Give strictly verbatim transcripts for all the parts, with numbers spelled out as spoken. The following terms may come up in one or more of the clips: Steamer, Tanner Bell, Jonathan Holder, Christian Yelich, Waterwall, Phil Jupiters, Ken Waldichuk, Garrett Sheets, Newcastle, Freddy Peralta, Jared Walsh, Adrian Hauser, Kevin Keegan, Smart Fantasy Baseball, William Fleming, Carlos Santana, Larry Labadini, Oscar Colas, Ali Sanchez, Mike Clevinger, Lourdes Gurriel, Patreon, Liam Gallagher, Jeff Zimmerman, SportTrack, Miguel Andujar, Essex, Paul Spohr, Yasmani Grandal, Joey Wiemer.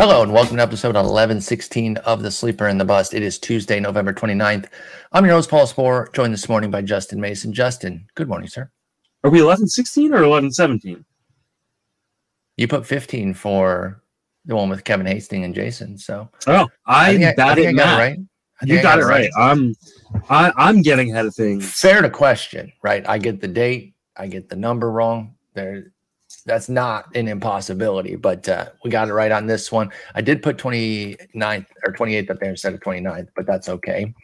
Hello and welcome to episode eleven sixteen of The Sleeper and the Bust. It is Tuesday, November twenty-ninth. I'm your host, Paul Spohr, joined this morning by Justin Mason. Justin, good morning, sir. Are we eleven sixteen or eleven seventeen? You put fifteen for the one with Kevin Hastings and Jason. So, oh, I, I, I got it, I got it right. You got, got it right. right. I'm, I, I'm getting ahead of things. Fair to question, right? I get the date. I get the number wrong. There. That's not an impossibility, but uh, we got it right on this one. I did put twenty-ninth or twenty-eighth up there instead of twenty-ninth, but that's okay.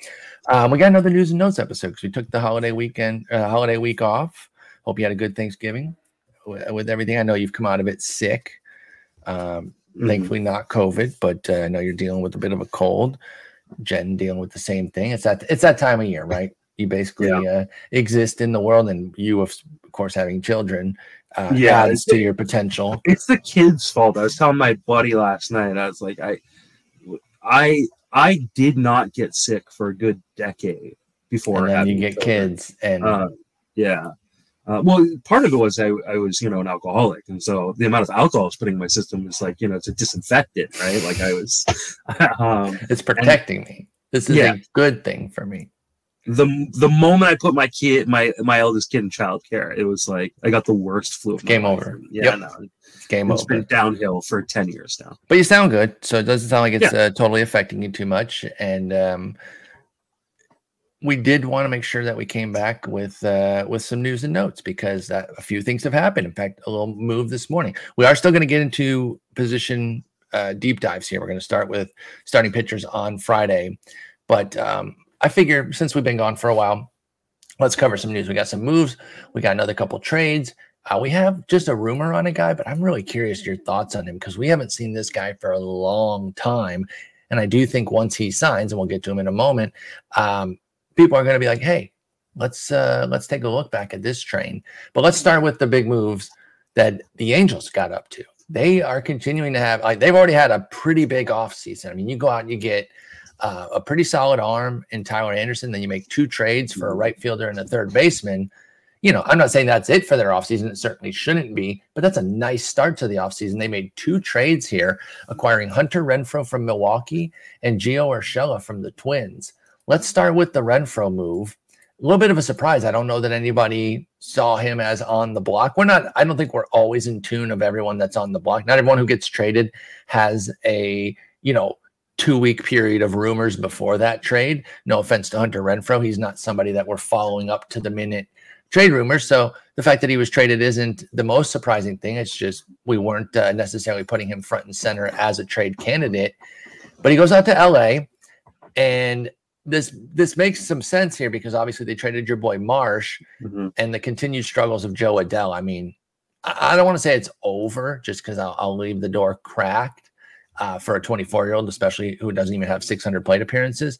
Um, we got another news and notes episode because we took the holiday weekend, uh, holiday week off. Hope you had a good Thanksgiving w- with everything. I know you've come out of it sick. Um, mm-hmm. Thankfully not COVID, but uh, I know you're dealing with a bit of a cold. Jen dealing with the same thing. It's that it's that time of year, right? You basically yeah. uh, exist in the world, and you, of course, having children. Uh, yeah, adds to your potential. It's the kids' fault. I was telling my buddy last night. I was like, I, I, I did not get sick for a good decade before. And then you get children. kids, and uh, yeah, uh, well, part of it was I, I was, you know, an alcoholic, and so the amount of alcohol I was putting in my system is like, you know, to disinfect it, right? Like I was, um, it's protecting and, me. This is yeah. a good thing for me. The the moment I put my kid, my my eldest kid in childcare, it was like I got the worst flu. Game over. Yeah, yep. no, it's game it's over. It's been downhill for ten years now. But you sound good, so it doesn't sound like it's yeah. uh, totally affecting you too much. And um, we did want to make sure that we came back with uh, with some news and notes because uh, a few things have happened. In fact, a little move this morning. We are still going to get into position uh, deep dives here. We're going to start with starting pitchers on Friday, but. Um, I figure since we've been gone for a while, let's cover some news. We got some moves. We got another couple trades. Uh, we have just a rumor on a guy, but I'm really curious your thoughts on him because we haven't seen this guy for a long time. And I do think once he signs, and we'll get to him in a moment, um, people are going to be like, hey, let's uh, let's take a look back at this train. But let's start with the big moves that the Angels got up to. They are continuing to have like they've already had a pretty big offseason. I mean, you go out and you get – Uh, a pretty solid arm in Tyler Anderson. Then you make two trades for a right fielder and a third baseman. You know, I'm not saying that's it for their offseason. It certainly shouldn't be, but that's a nice start to the offseason. They made two trades here, acquiring Hunter Renfroe from Milwaukee and Gio Urshela from the Twins. Let's start with the Renfroe move. A little bit of a surprise. I don't know that anybody saw him as on the block. We're not, I don't think we're always in tune of everyone that's on the block. Not everyone who gets traded has a, you know, two-week period of rumors before that trade. No offense to Hunter Renfroe. He's not somebody that we're following up to the minute trade rumors. So the fact that he was traded isn't the most surprising thing. It's just we weren't uh, necessarily putting him front and center as a trade candidate. But he goes out to L A, and this this makes some sense here because obviously they traded your boy Marsh mm-hmm. and the continued struggles of Jo Adell. I mean, I, I don't want to say it's over just because I'll, I'll leave the door cracked. Uh, for a twenty-four-year-old, especially who doesn't even have six hundred plate appearances.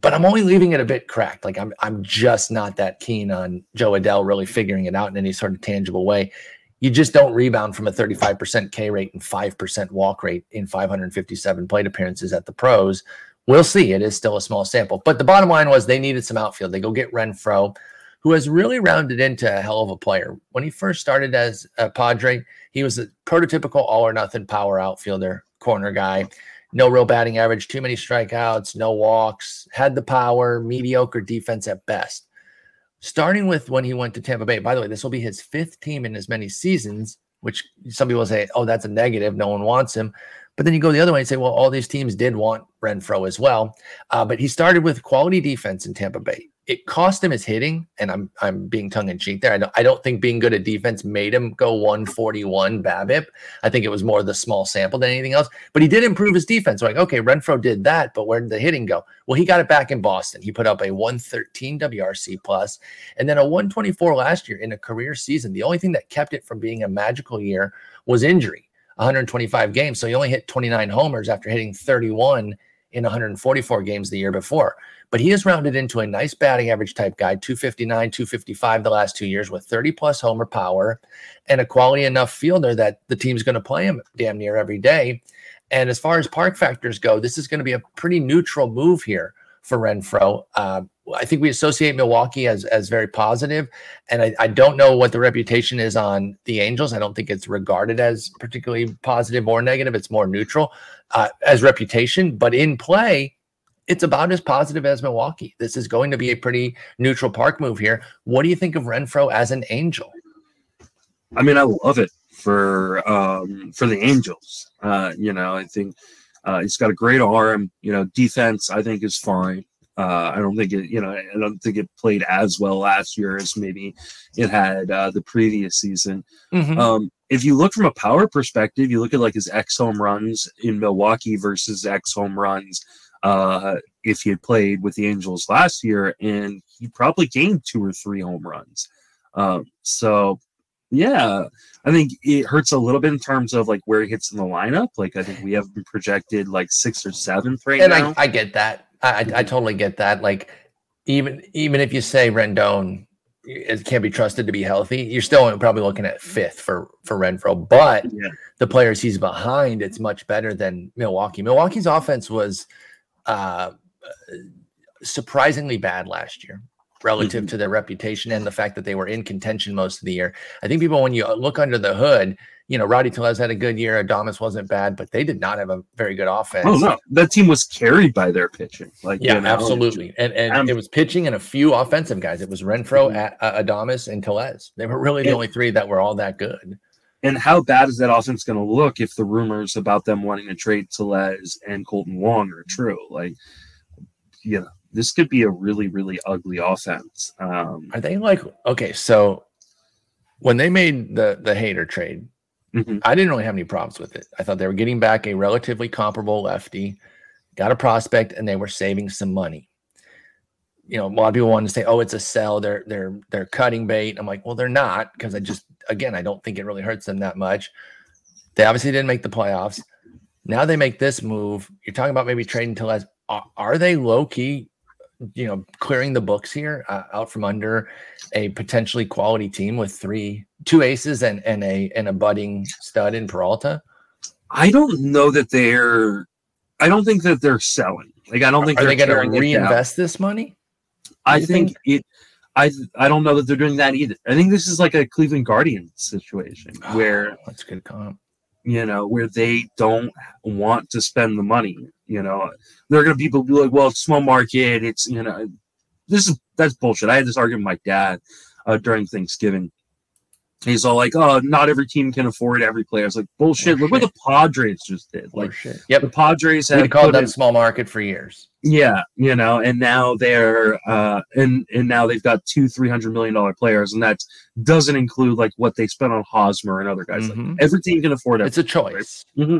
But I'm only leaving it a bit cracked. Like I'm I'm just not that keen on Jo Adell really figuring it out in any sort of tangible way. You just don't rebound from a thirty-five percent K rate and five percent walk rate in five hundred fifty-seven plate appearances at the pros. We'll see. It is still a small sample. But the bottom line was they needed some outfield. They go get Renfroe, who has really rounded into a hell of a player. When he first started as a Padre, he was a prototypical all-or-nothing power outfielder. Corner guy, no real batting average, too many strikeouts, no walks, had the power, mediocre defense at best. Starting with when he went to Tampa Bay, by the way, this will be his fifth team in as many seasons, which some people say, oh, that's a negative. No one wants him. But then you go the other way and say, well, all these teams did want Renfroe as well. Uh, but he started with quality defense in Tampa Bay. It cost him his hitting, and I'm I'm being tongue-in-cheek there. I don't, I don't think being good at defense made him go one forty-one BABIP. I think it was more the small sample than anything else. But he did improve his defense. Like, okay, Renfroe did that, but where did the hitting go? Well, he got it back in Boston. He put up a one thirteen W R C plus, and then a one twenty-four last year in a career season. The only thing that kept it from being a magical year was injury, one hundred twenty-five games. So he only hit twenty-nine homers after hitting thirty-one in one hundred forty-four games the year before. But he has rounded into a nice batting average type guy, two fifty-nine, two fifty-five the last two years with thirty-plus homer power and a quality enough fielder that the team's going to play him damn near every day. And as far as park factors go, this is going to be a pretty neutral move here for Renfroe. Uh, I think we associate Milwaukee as as very positive, and I, I don't know what the reputation is on the Angels. I don't think it's regarded as particularly positive or negative. It's more neutral uh, as reputation, but in play, it's about as positive as Milwaukee. This is going to be a pretty neutral park move here. What do you think of Renfroe as an Angel? I mean, I love it for um, for the Angels. Uh, you know, I think uh, he's got a great arm. You know, defense I think is fine. Uh, I don't think it, you know, I don't think it played as well last year as maybe it had uh, the previous season. Mm-hmm. Um, if you look from a power perspective, you look at like his X home runs in Milwaukee versus X home runs. Uh, if he had played with the Angels last year, and he probably gained two or three home runs. Um, so yeah, I think it hurts a little bit in terms of like where he hits in the lineup. Like I think we have been projected like sixth or seventh right and now. And I, I get that. I, I totally get that. Like, even even if you say Rendon it can't be trusted to be healthy, you're still probably looking at fifth for, for Renfroe. But yeah. The players he's behind, it's much better than Milwaukee. Milwaukee's offense was uh, surprisingly bad last year relative mm-hmm. to their reputation and the fact that they were in contention most of the year. I think people, when you look under the hood, you know, Roddy Tellez had a good year. Adames wasn't bad, but they did not have a very good offense. Oh, no. That team was carried by their pitching. Like, yeah, you know, absolutely. And and I'm, it was pitching and a few offensive guys. It was Renfroe, mm-hmm. Adames, and Tellez. They were really the and, only three that were all that good. And how bad is that offense going to look if the rumors about them wanting to trade Tellez and Colton Wong are true? Like, you know, this could be a really, really ugly offense. Um, are they like, okay, so when they made the the Hader trade, mm-hmm. I didn't really have any problems with it. I thought they were getting back a relatively comparable lefty, got a prospect, and they were saving some money. You know, a lot of people wanted to say, "Oh, it's a sell. They're they're they're cutting bait." I'm like, well, they're not, because I just again I don't think it really hurts them that much. They obviously didn't make the playoffs. Now they make this move. You're talking about maybe trading Tellez. Are, are they low key, you know, clearing the books here uh, out from under a potentially quality team with three, two aces and, and a, and a budding stud in Peralta? I don't know that they're, I don't think that they're selling. Like, I don't think Are they're they going to reinvest this money. I think, think it, I, I don't know that they're doing that either. I think this is like a Cleveland Guardians situation oh, where that's a good comp. You know, where they don't want to spend the money. You know, there are going to be people be like, well, it's small market. It's, you know, this is, that's bullshit. I had this argument with my dad uh, during Thanksgiving. He's all like, oh, not every team can afford every player. I was like, bullshit. bullshit. Look what the Padres just did. Like, bullshit. Yep. The Padres have called them small market for years. Yeah. You know, and now they're, uh, and, and now they've got two three hundred million dollars players, and that doesn't include like what they spent on Hosmer and other guys. Mm-hmm. Like, every team can afford it. It's a choice. Right? Mm-hmm.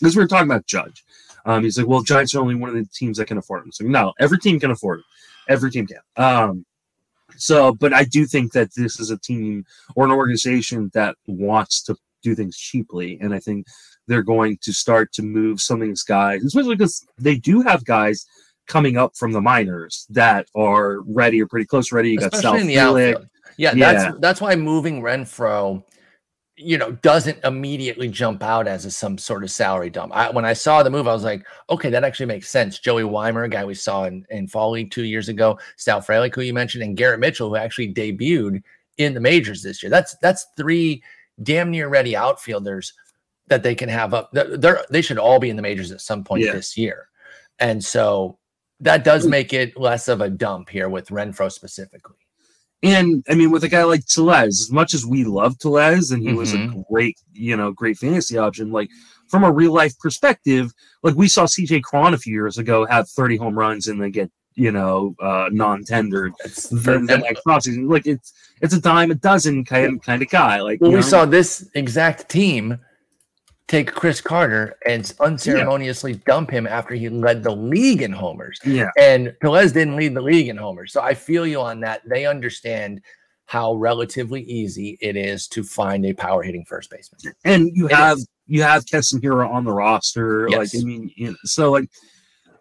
Because we were talking about Judge. Um, he's like, well, Giants are only one of the teams that can afford him. So no, every team can afford him. Every team can. Um, So, but I do think that this is a team or an organization that wants to do things cheaply. And I think they're going to start to move some of these guys, especially because they do have guys coming up from the minors that are ready or pretty close ready. You got Sal Frelick. Yeah, yeah, that's that's why moving Renfroe, you know, doesn't immediately jump out as a, some sort of salary dump. I, when I saw the move, I was like, okay, that actually makes sense. Joey Wiemer, a guy we saw in, in Fall League two years ago, Sal Frelick, who you mentioned, and Garrett Mitchell, who actually debuted in the majors this year. That's that's three damn near ready outfielders that they can have up. They're, they should all be in the majors at some point yeah. this year. And so that does make it less of a dump here with Renfroe specifically. And I mean, with a guy like Tellez, as much as we love Tellez, and he mm-hmm. was a great, you know, great fantasy option, like from a real life perspective, like we saw C J Cron a few years ago have thirty home runs and then get, you know, uh, non-tendered. That's the next offseason. Like it's it's a dime a dozen kind of, kind of guy. Like well, we know? saw this exact team take Chris Carter and unceremoniously yeah. dump him after he led the league in homers. Yeah. And Tellez didn't lead the league in homers. So I feel you on that. They understand how relatively easy it is to find a power hitting first baseman. And you it have, is. you have Keston Hira on the roster. Yes. Like, I mean, you know, so like,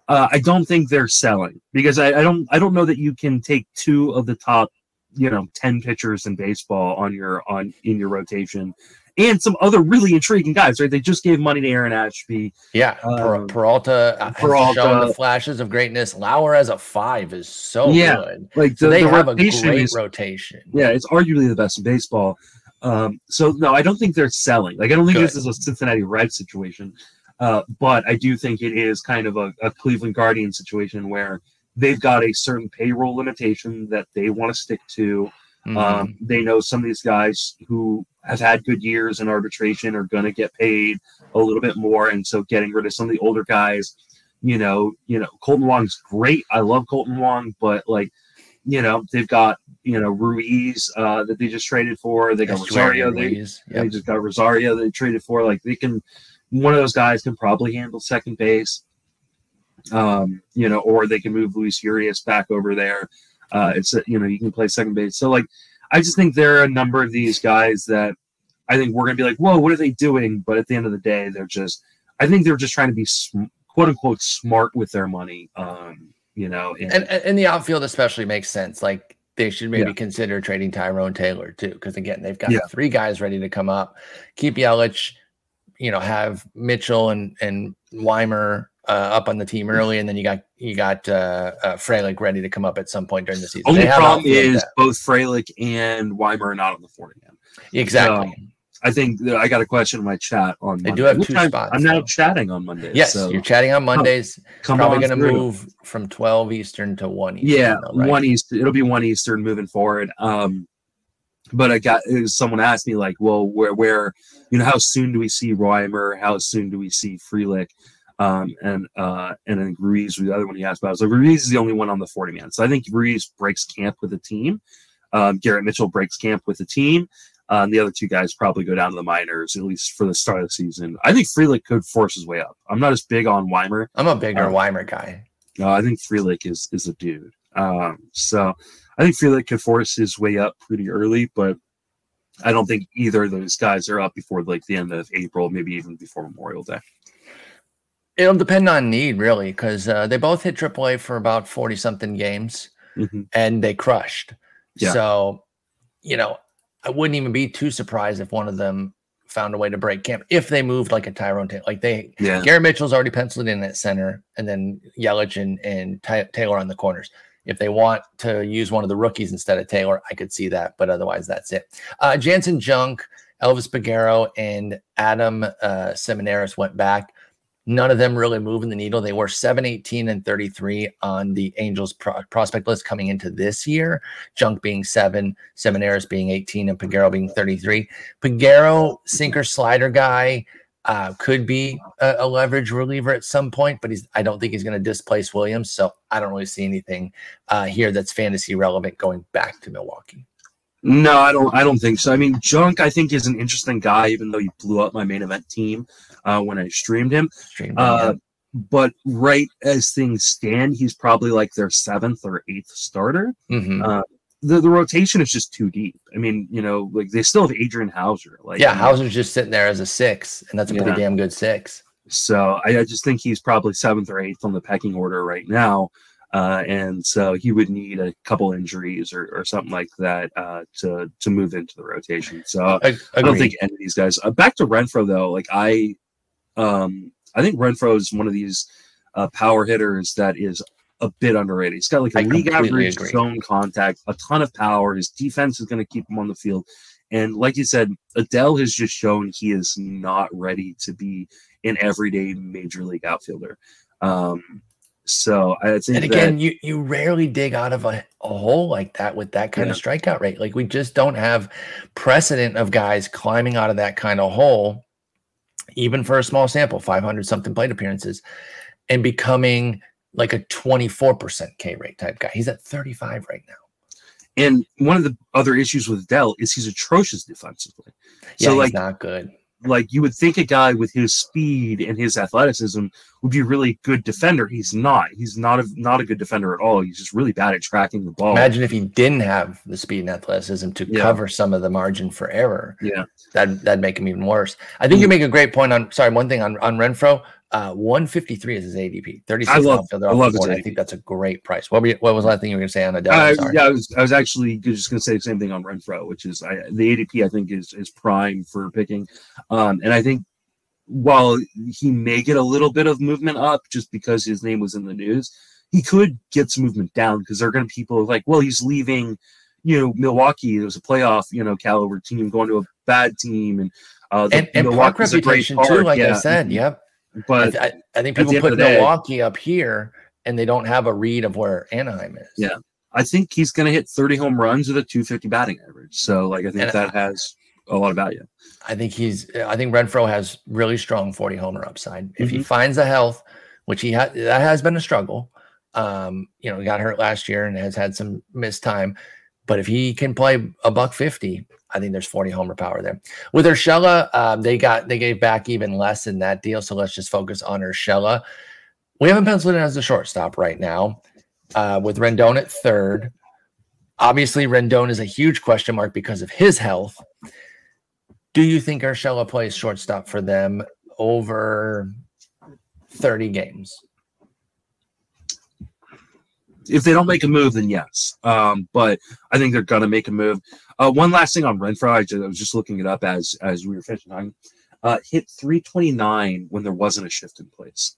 uh, I don't think they're selling because I, I don't, I don't know that you can take two of the top, you know, ten pitchers in baseball on your, on in your rotation and some other really intriguing guys, right? They just gave money to Aaron Ashby. Yeah, um, Peralta, Peralta. Has shown the flashes of greatness. Lauer as a five is so yeah, good. Like so the, they the have a great is, rotation. Yeah, it's arguably the best in baseball. Um, so, no, I don't think they're selling. Like, I don't think good. This is a Cincinnati Reds situation. Uh, but I do think it is kind of a, a Cleveland Guardians situation where they've got a certain payroll limitation that they want to stick to. Mm-hmm. Um, they know some of these guys who have had good years in arbitration are going to get paid a little bit more. And so getting rid of some of the older guys, you know, you know, Colton Wong's great. I love Colton Wong, but like, you know, they've got, you know, Ruiz uh, that they just traded for. They got That's Rosario. They, yep. they just got Rosario they traded for. Like they can, one of those guys can probably handle second base, um, you know, or they can move Luis Urias back over there. Uh, it's, you know, you can play second base. So, like, I just think there are a number of these guys that I think we're going to be like, whoa, what are they doing? But at the end of the day, they're just, I think they're just trying to be sm- quote unquote smart with their money. Um, you know, and, and, and the outfield especially makes sense. Like, they should maybe yeah. consider trading Tyrone Taylor too. Cause again, they've got yeah. three guys ready to come up, keep Yelich, you know, have Mitchell and, and Wiemer uh, up on the team early. And then you got, you got uh, uh, Frelick ready to come up at some point during the season. Only they problem is that. Both Frelick and Wiemer are not on the four again. Exactly. So I think that I got a question in my chat on Monday. They do have two I'm, spots. I'm now so. chatting on Mondays. Yes, so. You're chatting on Mondays. Come, come Probably going to move from twelve Eastern to one Eastern. Yeah, though, right? one Eastern. It'll be one Eastern moving forward. Um, But I got someone asked me like, well, where, where, you know, how soon do we see Wiemer? How soon do we see Frelick? Um, and uh, and then Ruiz was the other one he asked about. So Ruiz is the only one on the forty man. So I think Ruiz breaks camp with the team. Um, Garrett Mitchell breaks camp with the team. Uh, and the other two guys probably go down to the minors, at least for the start of the season. I think Frelick could force his way up. I'm not as big on Wiemer. I'm a bigger um, Wiemer guy. No, uh, I think Frelick is is a dude. Um, so. I think Frelick could force his way up pretty early, but I don't think either of those guys are up before like the end of April, maybe even before Memorial Day. It'll depend on need, really, because uh, they both hit triple A for about forty-something games, mm-hmm. and they crushed. Yeah. So, you know, I wouldn't even be too surprised if one of them found a way to break camp if they moved like a Tyrone Taylor. Like they, yeah. Garrett Mitchell's already penciled in at center, and then Yelich and, and Ty- Taylor on the corners. If they want to use one of the rookies instead of Taylor, I could see that, but otherwise that's it. Uh, Jansen Junk, Elvis Peguero, and Adam uh, Seminaris went back. None of them really moving the needle. They were seven, eighteen, and thirty-three on the Angels pro- prospect list coming into this year, Junk being seven, Seminaris being eighteen, and Peguero being thirty-three. Peguero, sinker-slider guy, Uh, could be a, a leverage reliever at some point, but he's I don't think he's going to displace Williams, so I don't really see anything uh, here that's fantasy relevant going back to Milwaukee. No, I don't I don't think so. I mean, Junk, I think, is an interesting guy, even though he blew up my main event team uh, when I streamed him. Streamed uh, him. But right as things stand, he's probably like their seventh or eighth starter. Mm-hmm. Uh, The, the rotation is just too deep. I mean, you know, like they still have Adrian Hauser. Like, yeah, Hauser's just sitting there as a six, and that's a yeah. pretty damn good six. So I, I just think he's probably seventh or eighth on the pecking order right now. Uh, and so he would need a couple injuries or, or something like that uh, to to move into the rotation. So I, I don't think any of these guys. Uh, back to Renfroe, though, like I, um, I think Renfroe is one of these uh, power hitters that is a bit underrated. He's got like a I league average agree. zone contact, a ton of power. His defense is going to keep him on the field. And like you said, Adell has just shown he is not ready to be an everyday major league outfielder. Um, so I think, and again, that, you, you rarely dig out of a, a hole like that with that kind yeah. of strikeout rate. Like we just don't have precedent of guys climbing out of that kind of hole, even for a small sample, five hundred something plate appearances, and becoming like a twenty-four percent K rate type guy. He's at thirty-five right now. And one of the other issues with Adell is he's atrocious defensively. Yeah, so he's like, not good. Like you would think a guy with his speed and his athleticism would be a really good defender. He's not. He's not a, not a good defender at all. He's just really bad at tracking the ball. Imagine if he didn't have the speed and athleticism to yeah. cover some of the margin for error. Yeah, that that'd make him even worse. I think mm-hmm. you make a great point on. Sorry, one thing on on Renfroe. Uh, one fifty-three is his A D P. thirty-six I love, outfielder I, love board. I think that's a great price. What, were you, what was the last thing you were going to say on Adell? Uh, yeah, I was, I was actually just going to say the same thing on Renfroe, which is I, the A D P I think is is prime for picking. Um, and I think while he may get a little bit of movement up just because his name was in the news, he could get some movement down because there are going to be people like, well, he's leaving, you know, Milwaukee. It was a playoff, you know, caliber team going to a bad team, and uh, the, and, and park reputation too, like yeah. I said, yep. But I, th- I think people put Milwaukee day, up here, and they don't have a read of where Anaheim is. Yeah, I think he's going to hit thirty home runs with a two fifty batting average. So, like, I think and that I, has a lot of value. I think he's. I think Renfroe has really strong forty homer upside if mm-hmm. he finds the health, which he has. That has been a struggle. Um, you know, he got hurt last year and has had some missed time. But if he can play a buck fifty, I think there's forty homer power there. With Urshela, um, they got they gave back even less in that deal, so let's just focus on Urshela. We haven't penciled in as the shortstop right now. Uh, with Rendon at third, obviously Rendon is a huge question mark because of his health. Do you think Urshela plays shortstop for them over thirty games? If they don't make a move, then yes. Um, but I think they're going to make a move. Uh, one last thing on Renfroe. I, just, I was just looking it up as as we were finishing. Uh, hit three twenty-nine when there wasn't a shift in place.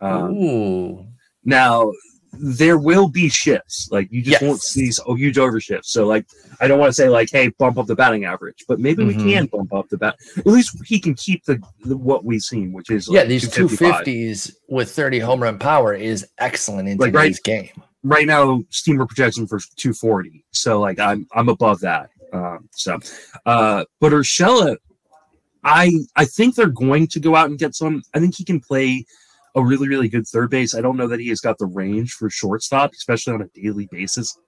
Um, Ooh. Now, there will be shifts. Like, you just yes. won't see these huge overshifts. So, like, I don't want to say, like, hey, bump up the batting average. But maybe mm-hmm. we can bump up the bat. At least he can keep the, the what we've seen, which is, like, yeah, these two fifties with thirty home run power is excellent in like, today's right, game. Right now, Steamer projection for two forty. So, like, I'm I'm above that. Um, so, uh, but Urshela, I I think they're going to go out and get some. I think he can play a really, really good third base. I don't know that he has got the range for shortstop, especially on a daily basis.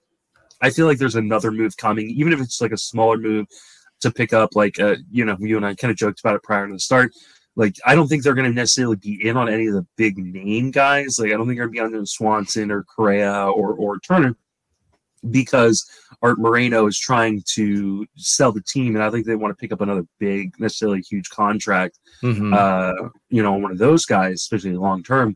I feel like there's another move coming, even if it's like a smaller move to pick up. Like, uh, you know, you and I kind of joked about it prior to the start. Like, I don't think they're going to necessarily be in on any of the big name guys. Like, I don't think they're going to be on Swanson or Correa or or Turner because Art Moreno is trying to sell the team, and I think they want to pick up another big, necessarily huge contract, mm-hmm. uh, you know, one of those guys, especially long term.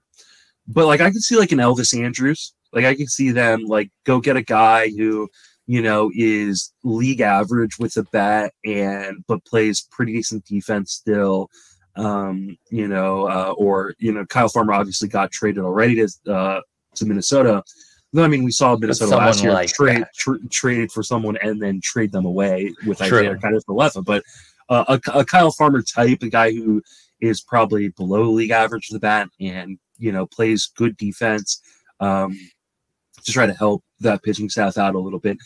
But, like, I could see, like, an Elvis Andrus. Like, I could see them, like, go get a guy who, you know, is league average with a bat and but plays pretty decent defense still. Um, you know, uh, or, you know, Kyle Farmer obviously got traded already to, uh, to Minnesota. I mean, we saw Minnesota last year like trade tra- traded for someone and then trade them away with Isaiah kind of for Leffa. But uh, a, a Kyle Farmer type, a guy who is probably below league average to the bat and, you know, plays good defense um, to try to help that pitching staff out a little bit.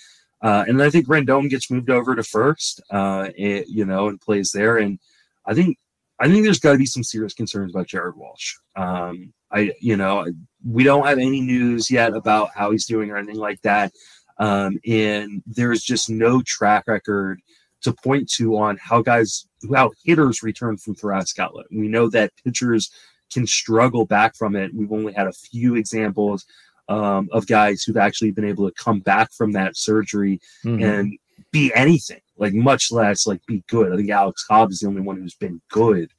Uh, and I think Rendon gets moved over to first, uh, it, you know, and plays there. And I think, I think there's got to be some serious concerns about Jared Walsh. Um, I, you know, we don't have any news yet about how he's doing or anything like that. Um, and there's just no track record to point to on how guys, how hitters return from thoracic outlet. We know that pitchers can struggle back from it. We've only had a few examples um, of guys who've actually been able to come back from that surgery mm-hmm. and be anything. Like, much less, like, be good. I think Alex Cobb is the only one who's been good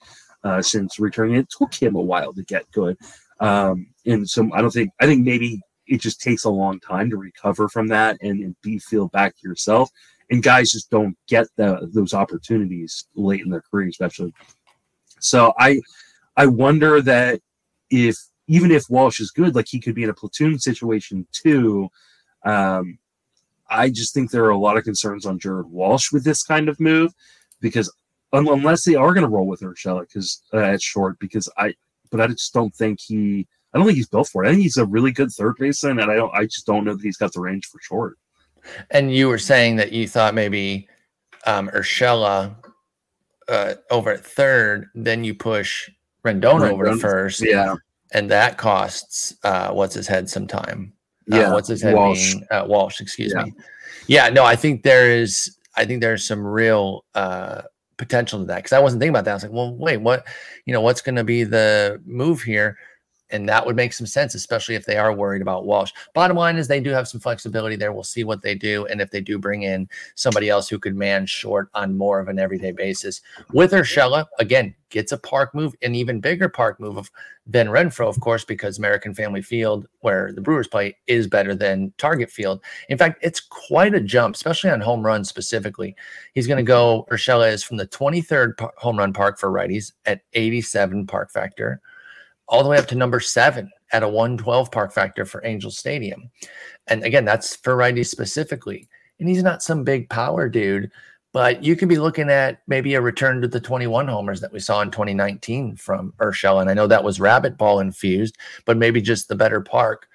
uh, since returning. It took him a while to get good. Um, and so I don't think – I think maybe it just takes a long time to recover from that and, and be feel back to yourself. And guys just don't get the, those opportunities late in their career, especially. So I I wonder that if – even if Walsh is good, like, he could be in a platoon situation too. Um I just think there are a lot of concerns on Jared Walsh with this kind of move, because un- unless they are going to roll with Urshela because uh, it's short, because I, but I just don't think he, I don't think he's built for it. I think he's a really good third baseman, and I don't, I just don't know that he's got the range for short. And you were saying that you thought maybe um, Urshela uh, over at third, then you push Rendon, Rendon over to first, yeah, and that costs uh, what's his head some time. Yeah, uh, what's his head Walsh. Mean? Uh, Walsh, excuse yeah. me. Yeah, no, I think there is. I think there's some real uh, potential to that, because I wasn't thinking about that. I was like, well, wait, what? You know, what's going to be the move here? And that would make some sense, especially if they are worried about Walsh. Bottom line is they do have some flexibility there. We'll see what they do. And if they do bring in somebody else who could man short on more of an everyday basis. With Urshela, again, gets a park move, an even bigger park move of than Renfroe, of course, because American Family Field, where the Brewers play, is better than Target Field. In fact, it's quite a jump, especially on home runs specifically. He's going to go, Urshela is from the twenty-third par- home run park for righties at eighty-seven park factor, all the way up to number seven at a one twelve park factor for Angel Stadium. And again, that's for righties specifically. And he's not some big power dude, but you could be looking at maybe a return to the twenty-one homers that we saw in twenty nineteen from Urshela. And I know that was rabbit ball infused, but maybe just the better park,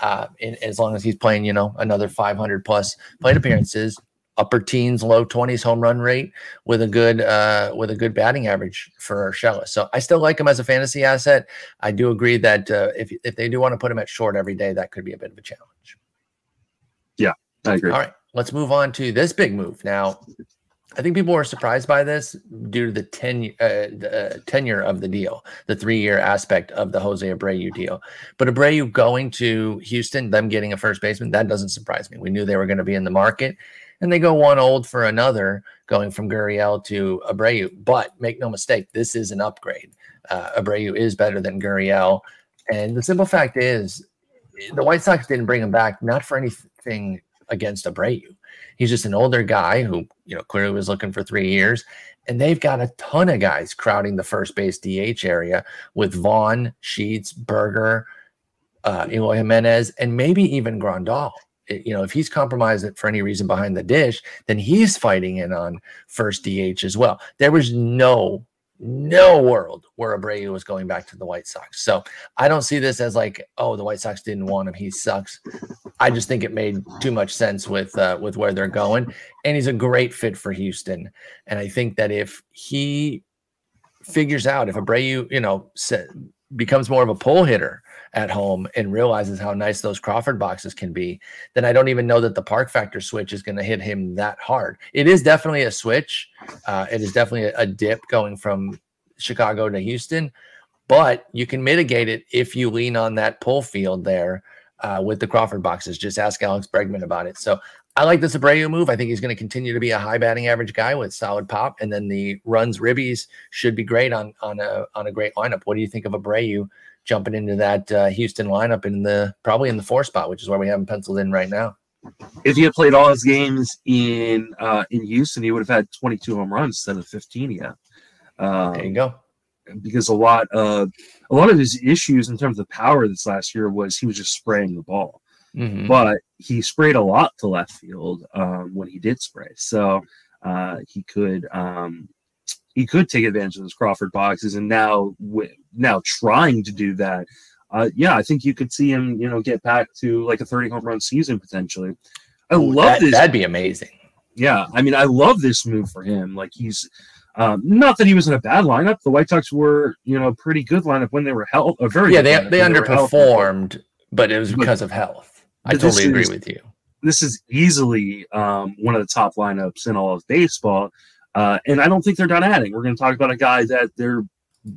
uh, in, as long as he's playing, you know, another five hundred plus plate appearances, upper teens, low twenties home run rate with a good uh, with a good batting average for Urshela. So I still like him as a fantasy asset. I do agree that uh, if if they do want to put him at short every day, that could be a bit of a challenge. Yeah, I agree. All right, let's move on to this big move. Now, I think people were surprised by this due to the, ten, uh, the uh, tenure of the deal, the three-year aspect of the Jose Abreu deal. But Abreu going to Houston, them getting a first baseman, that doesn't surprise me. We knew they were going to be in the market. And they go one old for another, going from Gurriel to Abreu. But make no mistake, this is an upgrade. Uh, Abreu is better than Gurriel. And the simple fact is the White Sox didn't bring him back, not for anything against Abreu. He's just an older guy who, you know, clearly was looking for three years. And they've got a ton of guys crowding the first base D H area with Vaughn, Sheets, Berger, uh, Eloy Jimenez, and maybe even Grandal. You know, if he's compromised for any reason behind the dish, then he's fighting in on first D H as well. There was no, no world where Abreu was going back to the White Sox. So I don't see this as like, oh, the White Sox didn't want him, he sucks. I just think it made too much sense with uh, with where they're going. And he's a great fit for Houston. And I think that if he figures out, if Abreu, you know, se- becomes more of a pull hitter at home and realizes how nice those Crawford boxes can be, then I don't even know that the park factor switch is going to hit him that hard. It is definitely a switch. Uh, it is definitely a, a dip going from Chicago to Houston, but you can mitigate it if you lean on that pull field there uh, with the Crawford boxes. Just ask Alex Bregman about it. So I like this Abreu move. I think he's going to continue to be a high batting average guy with solid pop. And then the runs, ribbies should be great on, on a, on a great lineup. What do you think of Abreu jumping into that uh, Houston lineup in the probably in the four spot, which is where we have him penciled in right now? If he had played all his games in uh, in Houston, he would have had twenty-two home runs instead of fifteen. Yeah, um, there you go. Because a lot of a lot of his issues in terms of power this last year was he was just spraying the ball, mm-hmm. but he sprayed a lot to left field um, when he did spray, so uh, he could um, he could take advantage of those Crawford boxes, and now with now trying to do that. Uh, yeah, I think you could see him, you know, get back to like a thirty home run season potentially. I Ooh, love that, this. That'd be amazing. Yeah. I mean, I love this move for him. Like he's um, not that he was in a bad lineup. The White Sox were, you know, a pretty good lineup when they were health. A very yeah. They, they underperformed, they but it was because but, of health. I totally agree is, with you. This is easily um, one of the top lineups in all of baseball. Uh, and I don't think they're done adding. We're going to talk about a guy that they're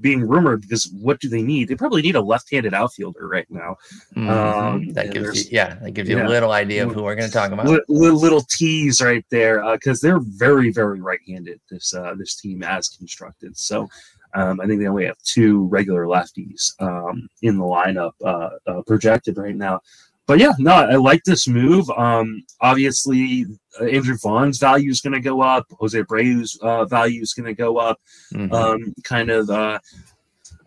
being rumored because what do they need? They probably need a left-handed outfielder right now. Mm-hmm. Um, that gives you, yeah, that gives you yeah, a little idea of who we're going to talk about. Li- little tease right there because uh, they're very, very right-handed. This uh, this team as constructed. So um, I think they only have two regular lefties um, in the lineup uh, uh, projected right now. But yeah, no, I like this move. Um, obviously, uh, Andrew Vaughn's value is going to go up. Jose Abreu's uh, value is going to go up. Mm-hmm. Um, kind of uh,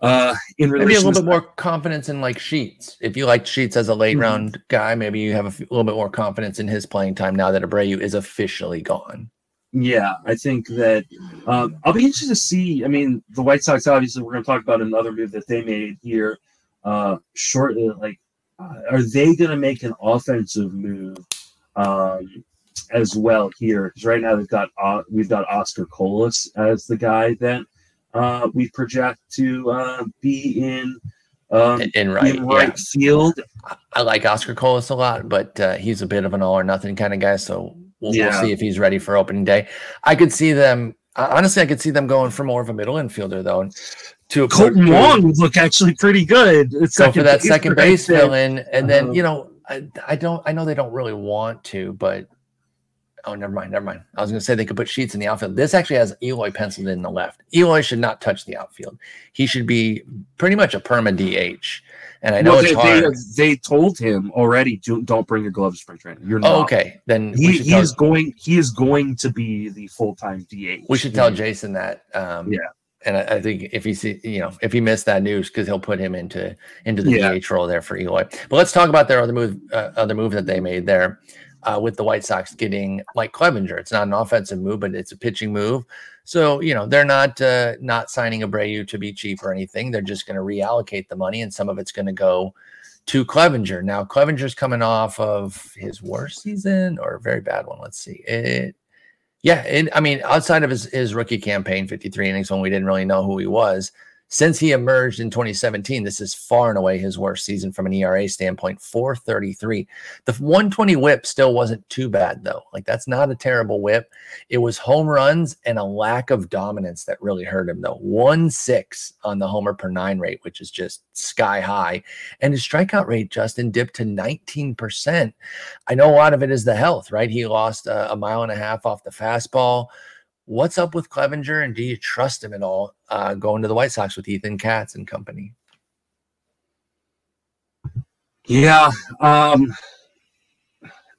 uh, in relation, maybe a little bit more confidence in like Sheets. If you liked Sheets as a late mm-hmm. round guy, maybe you have a f- little bit more confidence in his playing time now that Abreu is officially gone. Yeah, I think that um, I'll be interested to see. I mean, the White Sox obviously we're going to talk about another move that they made here uh, shortly, like. Uh, are they going to make an offensive move um, as well here? Because right now we've got uh, we've got Oscar Colas as the guy that uh, we project to uh, be in um, in right, in right yeah. field. I like Oscar Colas a lot, but uh, he's a bit of an all or nothing kind of guy. So we'll, yeah. we'll see if he's ready for opening day. I could see them. honestly, I could see them going for more of a middle infielder, though. And to a Colton player, Wong would look actually pretty good. It's go for that second base fill in, and then um, you know, I, I don't, I know they don't really want to, but oh, never mind, never mind. I was going to say they could put Sheets in the outfield. This actually has Eloy penciled in the left. Eloy should not touch the outfield. He should be pretty much a perma D H. And I know well, it's they, hard. They, they told him already, don't bring your gloves to spring training. You're not. Oh, okay. Then he, he is going. He is going to be the full time D H. We should tell Jason that. Um, yeah. And I, I think if he see, you know, if he missed that news, because he'll put him into into the yeah. D H role there for Eloy. But let's talk about their other move, uh, other move that they made there uh, with the White Sox getting Mike Clevinger. It's not an offensive move, but it's a pitching move. So you know they're not uh, not signing Abreu to be cheap or anything. They're just going to reallocate the money, and some of it's going to go to Clevinger. Now Clevinger's coming off of his worst season or a very bad one. Let's see it. Yeah, and I mean, outside of his, his rookie campaign, fifty-three innings, when we didn't really know who he was, since he emerged in twenty seventeen, this is far and away his worst season from an E R A standpoint, four thirty-three. The one twenty whip still wasn't too bad, though. Like, that's not a terrible whip. It was home runs and a lack of dominance that really hurt him, though. one point six on the homer per nine rate, which is just sky high. And his strikeout rate, Justin, dipped to nineteen percent. I know a lot of it is the health, right? He lost a, a mile and a half off the fastball. What's up with Clevinger, and do you trust him at all uh, going to the White Sox with Ethan Katz and company? Yeah. Um,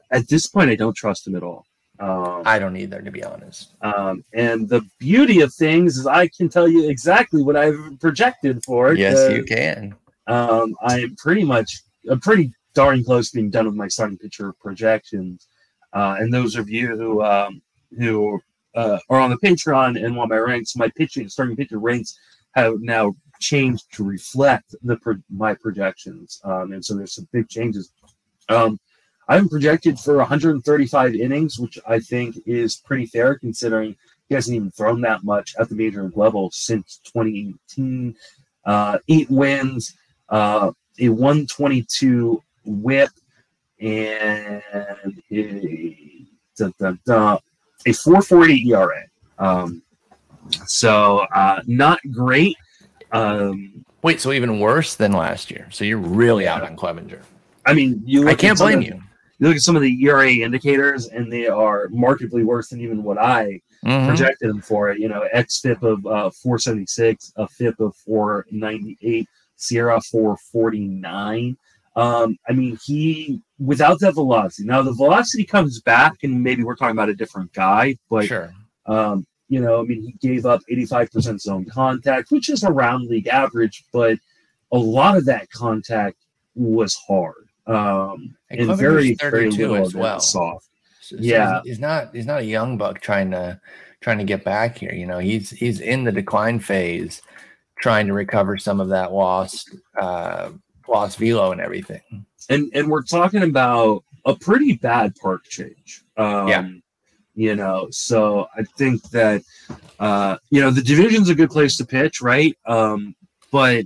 at this point, I don't trust him at all. Um, I don't either, to be honest. Um, and the beauty of things is I can tell you exactly what I've projected for. Yes, you can. Um, I'm pretty much I'm pretty darn close to being done with my starting pitcher projections. Uh, and those of you who um, who Uh, or on the Patreon and one of my ranks, my pitching starting pitcher ranks have now changed to reflect the pro- my projections, um, and so there's some big changes. Um, I'm projected for one thirty-five innings, which I think is pretty fair considering he hasn't even thrown that much at the major level since twenty eighteen. Uh, eight wins, uh, a one twenty-two whip, and a da, da, da. A four forty E R A, um, so uh, not great. Um, Wait, so even worse than last year. So you're really out on Clevinger. I mean, you look I can't blame of, you. You look at some of the E R A indicators, and they are markedly worse than even what I mm-hmm. projected them for. You know, xFIP of uh, four seventy-six, a F I P of four ninety-eight, Sierra four forty-nine. Um, I mean, he without that velocity. Now the velocity comes back, and maybe we're talking about a different guy, but sure. um, you know, I mean, he gave up eighty-five percent zone contact, which is around league average, but a lot of that contact was hard um, and, and very, very little as well. Soft. So, so yeah, he's not he's not a young buck trying to trying to get back here. You know, he's he's in the decline phase, trying to recover some of that lost. Uh, Lost velo and everything, and and we're talking about a pretty bad park change. Um, yeah, you know, so I think that uh, you know the division's a good place to pitch, right? Um, but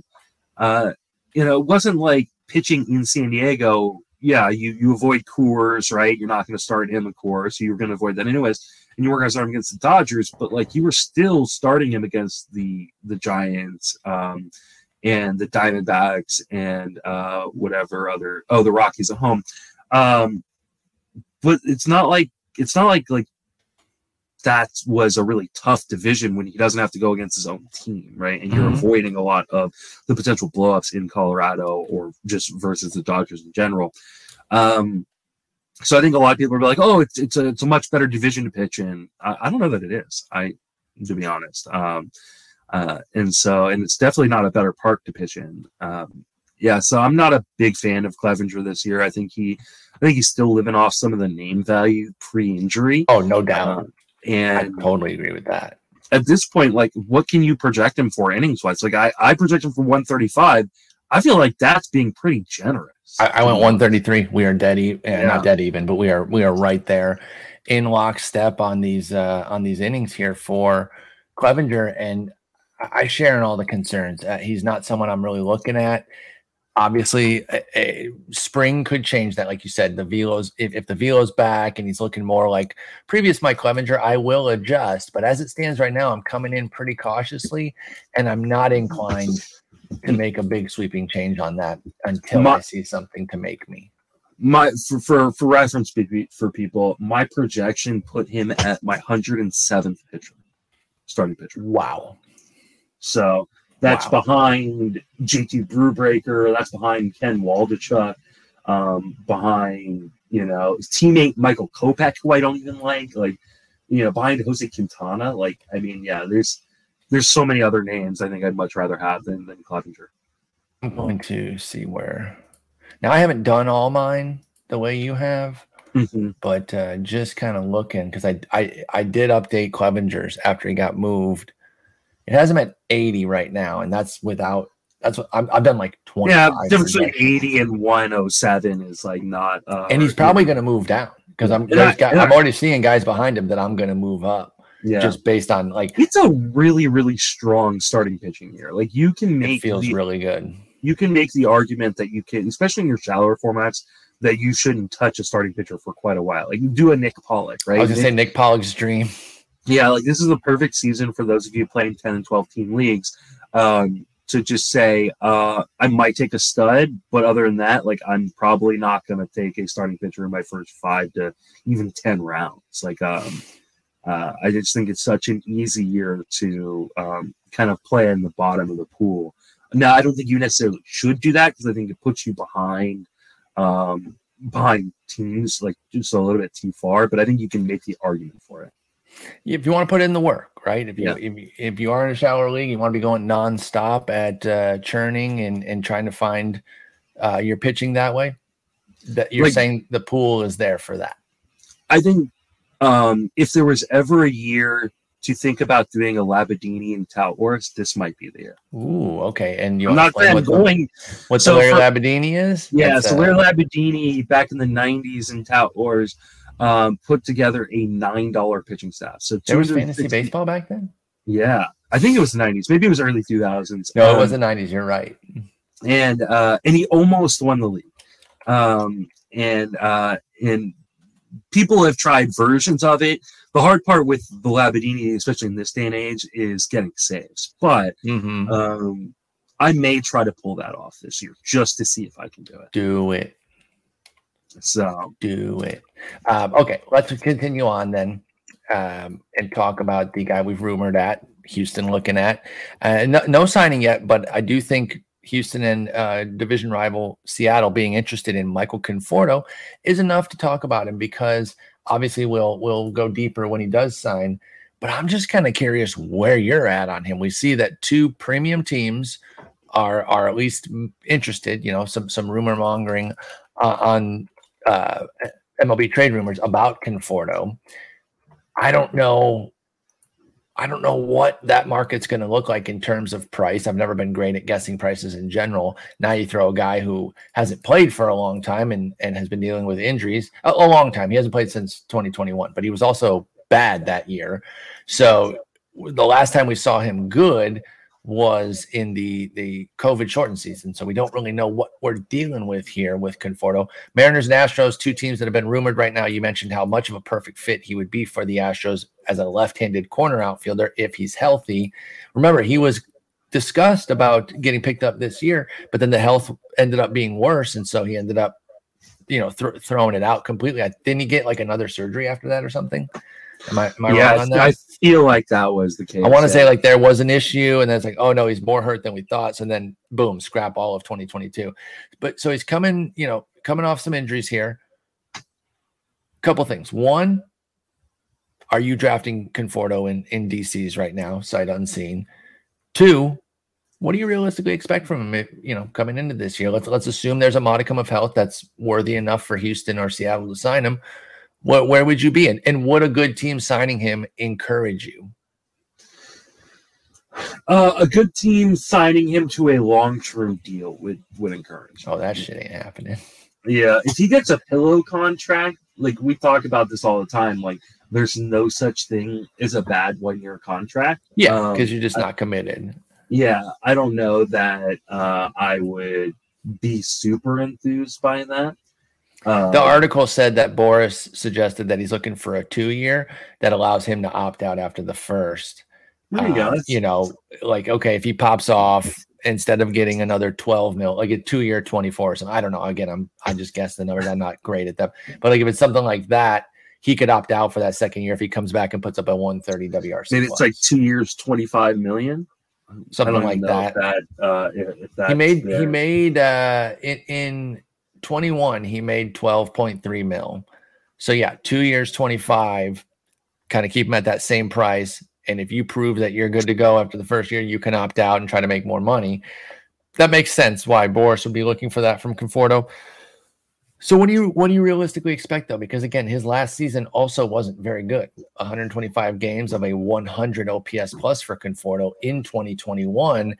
uh, you know, it wasn't like pitching in San Diego. Yeah, you you avoid Coors, right? You're not going to start him in Coors, so you're going to avoid that anyways. And you were going to start him against the Dodgers, but like you were still starting him against the the Giants. Um, and the Diamondbacks, and uh, whatever other oh the Rockies at home, um, but it's not like it's not like like that was a really tough division when he doesn't have to go against his own team, right? And you're mm-hmm. avoiding a lot of the potential blowups in Colorado or just versus the Dodgers in general. Um, so I think a lot of people are like, oh, it's it's a it's a much better division to pitch in. I, I don't know that it is. I to be honest. Um, Uh, and so, and it's definitely not a better park to pitch in. Um, yeah, so I'm not a big fan of Clevinger this year. I think he, I think he's still living off some of the name value pre-injury. Oh, no doubt. Um, and I totally agree with that. At this point, like, what can you project him for innings-wise? Like, I, I project him for one thirty-five. I feel like that's being pretty generous. I, I went one thirty-three. We are dead even, yeah. not dead even, but we are we are right there in lockstep on these uh, on these innings here for Clevinger and. I share in all the concerns. Uh, he's not someone I'm really looking at. Obviously, a, a spring could change that. Like you said, the velo's if, if the velo's back and he's looking more like previous Mike Clevinger, I will adjust. But as it stands right now, I'm coming in pretty cautiously, and I'm not inclined to make a big sweeping change on that until my, I see something to make me. My for, for for reference for people, my projection put him at my one hundred seventh pitcher, starting pitcher. Wow. So. That's wow. behind J T Brubaker. That's behind Ken Waldachuk. Um, behind, you know, his teammate Michael Kopech, who I don't even like. Like, you know, behind Jose Quintana. Like, I mean, yeah, there's there's so many other names I think I'd much rather have than, than Clevinger. I'm going to see where. Now, I haven't done all mine the way you have, mm-hmm. but uh, just kind of looking. Because I, I, I did update Clevinger's after he got moved. It has him at eighty right now, and that's without – that's what I'm, I've done like twenty. Yeah, the difference between eighty and one oh seven is like not uh, – and he's probably going to move down because I'm I, got, I'm already seeing guys behind him that I'm going to move up yeah. just based on like – It's a really, really strong starting pitching here. Like you can make – It feels the, really good. You can make the argument that you can – especially in your shallower formats – that you shouldn't touch a starting pitcher for quite a while. Like you do a Nick Pollock, right? I was going to say Nick Pollock's dream. Yeah, like this is the perfect season for those of you playing ten and twelve team leagues um, to just say, uh, I might take a stud, but other than that, like I'm probably not going to take a starting pitcher in my first five to even ten rounds. Like um, uh, I just think it's such an easy year to um, kind of play in the bottom of the pool. Now, I don't think you necessarily should do that because I think it puts you behind um, behind teams like just a little bit too far, but I think you can make the argument for it. If you want to put in the work, right? If you yeah. if, you, if you are in a shallower league, you want to be going nonstop at uh, churning and, and trying to find uh, your pitching that way, that you're like, saying the pool is there for that. I think um, if there was ever a year to think about doing a Labadini and Tautors, this might be the year. Ooh, okay. And you I'm not what going the, what so the Larry for, Labadini is? Yeah, That's, so Larry uh, Labadini back in the nineties in Tautors. Um, put together a nine dollar pitching staff. So there was fantasy baseball back then? Yeah. I think it was the nineties. Maybe it was early two thousands. No, um, it was the nineties. You're right. And uh, and he almost won the league. Um, and uh, and people have tried versions of it. The hard part with the Labadini, especially in this day and age, is getting saves. But mm-hmm. um, I may try to pull that off this year just to see if I can do it. Do it. So do it. Um, okay, let's continue on then um, and talk about the guy we've rumored at Houston looking at. Uh, no, no signing yet, but I do think Houston and uh, division rival Seattle being interested in Michael Conforto is enough to talk about him because obviously we'll we'll go deeper when he does sign. But I'm just kind of curious where you're at on him. We see that two premium teams are are at least interested. You know, some some rumor mongering uh, on. Uh, M L B trade rumors about Conforto. I don't know. I don't know what that market's going to look like in terms of price. I've never been great at guessing prices in general. Now you throw a guy who hasn't played for a long time and, and has been dealing with injuries a, a long time. He hasn't played since twenty twenty-one, but he was also bad that year. So the last time we saw him good was in the, the COVID shortened season. So we don't really know what we're dealing with here with Conforto. Mariners and Astros, two teams that have been rumored right now. You mentioned how much of a perfect fit he would be for the Astros as a left-handed corner outfielder if he's healthy. Remember, he was discussed about getting picked up this year, but then the health ended up being worse, and so he ended up you know, th- throwing it out completely. I, didn't he get like another surgery after that or something? Am I, am I yeah, wrong on that? I feel like that was the case. I want to yeah. say like there was an issue, and then it's like, oh no, he's more hurt than we thought. So then, boom, scrap all of twenty twenty-two. But so he's coming, you know, coming off some injuries here. Couple things. One, are you drafting Conforto in, in D Cs right now, sight unseen? Two, what do you realistically expect from him, if, you know, coming into this year? Let's let's assume there's a modicum of health that's worthy enough for Houston or Seattle to sign him. What, where would you be? And, and would a good team signing him encourage you? Uh, a good team signing him to a long-term deal would, would encourage him. Oh, that shit ain't happening. Yeah. If he gets a pillow contract, like we talk about this all the time, like there's no such thing as a bad one-year contract. Yeah, because um, you're just not I, committed. Yeah. I don't know that uh, I would be super enthused by that. Um, the article said that Boris suggested that he's looking for a two-year that allows him to opt out after the first. There you, um, you know, like, okay, if he pops off instead of getting another twelve mil, like a two-year twenty-four. So I don't know. Again, I'm I just guessed the numbers. I'm not great at that. But like if it's something like that, he could opt out for that second year if he comes back and puts up a one thirty W R C. Maybe it's plus. Like two years, twenty-five million. Something like that. If that, uh, if that. He made there. he made uh, in, in twenty-one. He made twelve point three mil. So yeah, two years, twenty-five. Kind of keep him at that same price. And if you prove that you're good to go after the first year, you can opt out and try to make more money. That makes sense. Why Boris would be looking for that from Conforto. So what do you what do you realistically expect though? Because again, his last season also wasn't very good. one hundred twenty-five games of a one hundred O P S plus for Conforto in twenty twenty-one,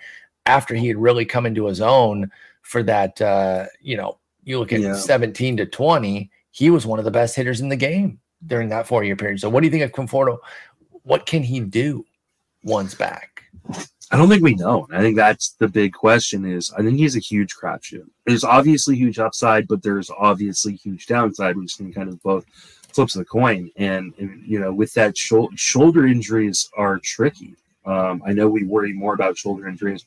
after he had really come into his own for that. Uh, you know, you look at yeah. seventeen to twenty, he was one of the best hitters in the game during that four year period. So what do you think of Conforto? What can he do once back? I don't think we know. I think that's the big question is, I think he's a huge crapshoot. There's obviously huge upside, but there's obviously huge downside. We've seen kind of both flips of the coin. And, you know, with that, shul- shoulder injuries are tricky. Um, I know we worry more about shoulder injuries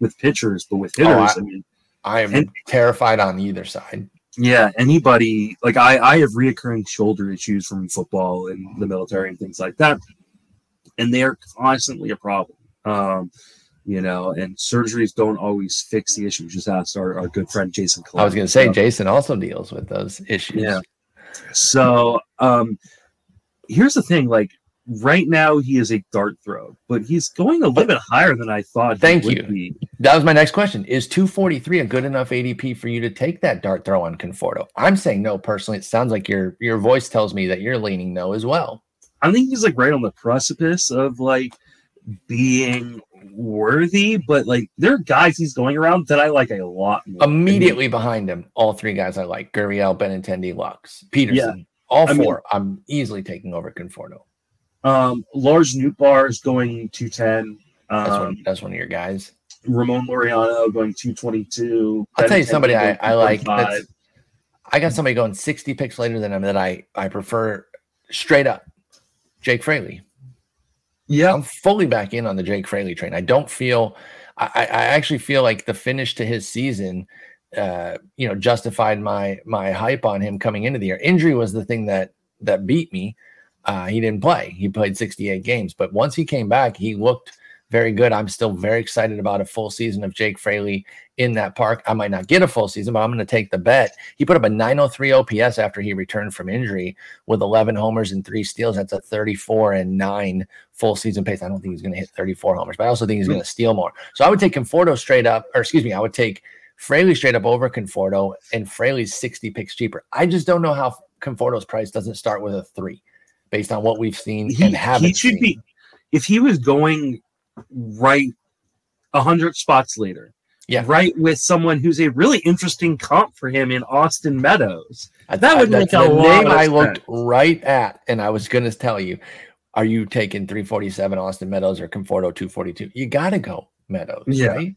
with pitchers, but with hitters, oh, I, I mean. I am and, terrified on either side. Yeah, anybody. Like, I, I have reoccurring shoulder issues from football and the military and things like that. And they are constantly a problem, um, you know, and surgeries don't always fix the issue. Just ask our, our good friend, Jason Colas. I was going to say, so, Jason also deals with those issues. Yeah. So um, here's the thing. Like right now he is a dart throw, but he's going a little bit higher than I thought. Thank he would you. Be. That was my next question. Is two forty-three a good enough A D P for you to take that dart throw on Conforto? I'm saying no, personally. It sounds like your your voice tells me that you're leaning no as well. I think he's like right on the precipice of like being worthy, but like there are guys he's going around that I like a lot more. Immediately behind him, all three guys I like: Gurriel, Benintendi, Lux, Peterson. Yeah. All I four. Mean, I'm easily taking over Conforto. Um, Lars Nootbaar is going two ten. Um, that's, one, that's one of your guys. Ramon Laureano going two twenty-two. I'll Benintendi tell you somebody I, I like. That's, I got somebody going sixty picks later than him that I I prefer straight up. Jake Fraley. Yeah. I'm fully back in on the Jake Fraley train. I don't feel, I, I actually feel like the finish to his season, uh, you know, justified my, my hype on him coming into the year. Injury was the thing that, that beat me. Uh, he didn't play. He played sixty-eight games, but once he came back, he looked very good. I'm still very excited about a full season of Jake Fraley in that park. I might not get a full season, but I'm going to take the bet. He put up a nine oh three O P S after he returned from injury with eleven homers and three steals. That's a thirty-four and nine full season pace. I don't think he's going to hit thirty-four homers, but I also think he's going to steal more. So I would take Conforto straight up, or excuse me, I would take Fraley straight up over Conforto, and Fraley's sixty picks cheaper. I just don't know how Conforto's price doesn't start with a three based on what we've seen he, and haven't he should seen. Be, if he was going right one hundred spots later, yeah, right with someone who's a really interesting comp for him in Austin Meadows. That would make a lot of sense. I looked right at, and I was going to tell you, are you taking three forty-seven Austin Meadows or Conforto two forty-two? You got to go Meadows, yeah. right?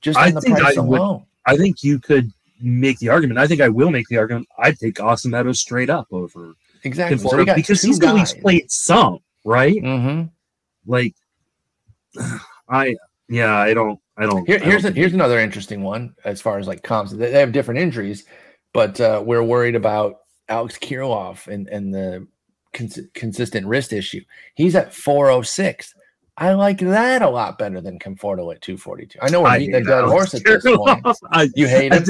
Just on the price alone. I think you could make the argument. I think I will make the argument. I'd take Austin Meadows straight up over exactly Conforto because he's at least played some, right? Mm-hmm. Like, I yeah, I don't. I don't. Here, here's I don't a, here's another interesting one as far as like comps. They have different injuries, but uh, we're worried about Alex Kirilloff and and the cons- consistent wrist issue. He's at four oh six. I like that a lot better than Conforto at two forty-two. I know we're beating a dead horse at this point. I, you hate him?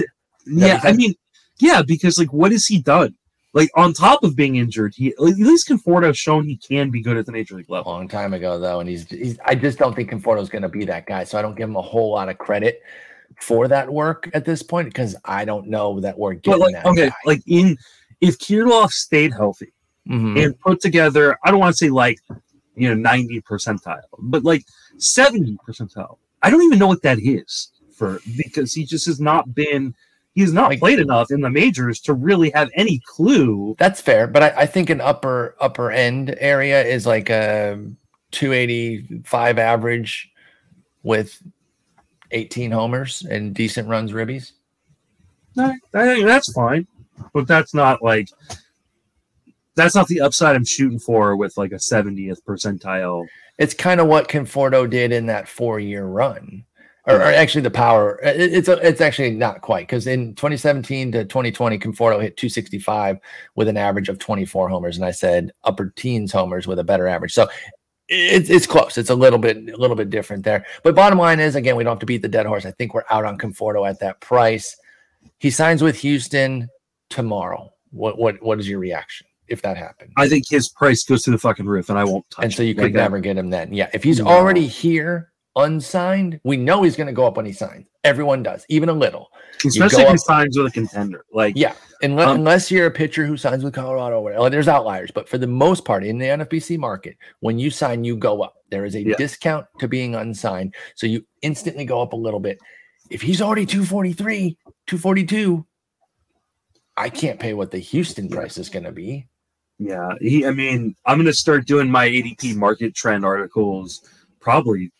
Yeah, I mean, yeah, because like, what has he done? Like, on top of being injured, he at least Conforto's shown he can be good at the major league level. A long time ago, though, and he's, he's I just don't think Conforto's going to be that guy, so I don't give him a whole lot of credit for that work at this point because I don't know that we're getting like, that okay, guy. Like, in, if Kirilloff stayed healthy mm-hmm. and put together, I don't want to say, like, you know, ninety percentile, but, like, seventy percentile, I don't even know what that is for because he just has not been – he's not like, played enough in the majors to really have any clue. That's fair, but I, I think an upper upper end area is like a two eighty-five average with eighteen homers and decent runs ribbies. no, I think that's fine. But that's not like that's not the upside I'm shooting for with like a seventieth percentile. It's kind of what Conforto did in that four-year run. Or, or actually the power, it's a, it's actually not quite, because in twenty seventeen to twenty twenty, Conforto hit two sixty-five with an average of twenty-four homers, and I said upper teens homers with a better average. So it's it's close. It's a little bit a little bit different there. But bottom line is, again, we don't have to beat the dead horse. I think we're out on Conforto at that price. He signs with Houston tomorrow. What what what is your reaction if that happens? I think his price goes to the fucking roof, and I won't touch it. And so you could like never that. get him then. Yeah, if he's no. already here. Unsigned, we know he's going to go up when he signs. Everyone does, even a little. Especially if he signs with a contender. Like yeah, unless, um, unless you're a pitcher who signs with Colorado or whatever. There's outliers, but for the most part, in the N F B C market, when you sign, you go up. There is a yeah. discount to being unsigned, so you instantly go up a little bit. If he's already two forty-three, two forty-two, I can't pay what the Houston price is going to be. Yeah, he. I mean, I'm going to start doing my A D P market trend articles probably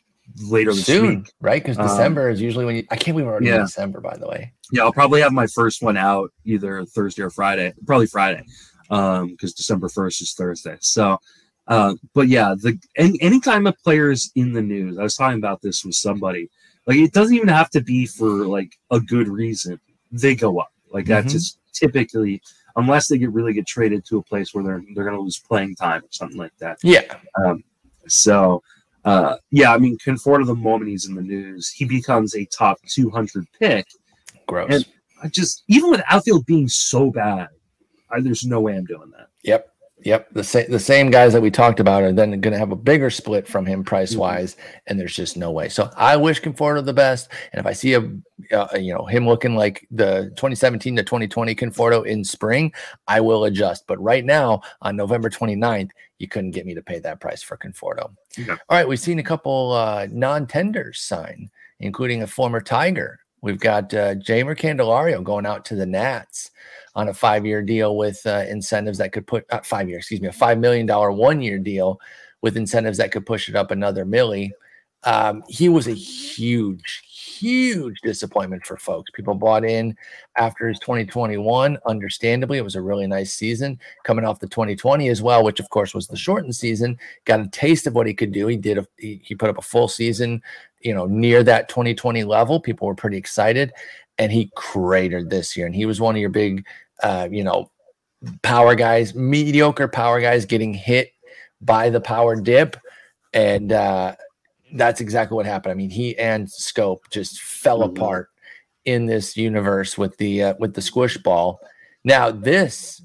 later this Soon, week, right? Because December um, is usually when you. I can't believe we're already yeah. in December, by the way. Yeah, I'll probably have my first one out either Thursday or Friday, probably Friday, um, because December first is Thursday. So, uh, but yeah, the any anytime a player is in the news, I was talking about this with somebody. Like, it doesn't even have to be for like a good reason. They go up. Like that's mm-hmm. just typically, unless they get really get traded to a place where they're they're going to lose playing time or something like that. Yeah. Um, so. Uh, yeah, I mean, Conforto, the moment he's in the news, he becomes a top two hundred pick. Gross. And I just, even with outfield being so bad, I, there's no way I'm doing that. Yep. Yep. The, sa- the same guys that we talked about are then going to have a bigger split from him price-wise, mm-hmm. and there's just no way. So I wish Conforto the best, and if I see a, uh, you know, him looking like the twenty seventeen to twenty twenty Conforto in spring, I will adjust. But right now, on November twenty-ninth, you couldn't get me to pay that price for Conforto. Okay. All right, we've seen a couple uh, non-tenders sign, including a former Tiger. We've got uh, Jeimer Candelario going out to the Nats on a five-year deal with uh, incentives that could put uh, – five year, excuse me, a five million dollars one-year deal with incentives that could push it up another milli. Um, he was a huge, huge disappointment for folks. People bought in after his twenty twenty-one. Understandably, it was a really nice season coming off the twenty twenty as well, which of course was the shortened season. Got a taste of what he could do. He did. A, he, he put up a full season, you know, near that twenty twenty level. People were pretty excited, and he cratered this year. And he was one of your big, uh, you know, power guys, mediocre power guys getting hit by the power dip, and uh, that's exactly what happened. I mean, he and Scope just fell mm-hmm. apart in this universe with the uh, with the squish ball. Now, this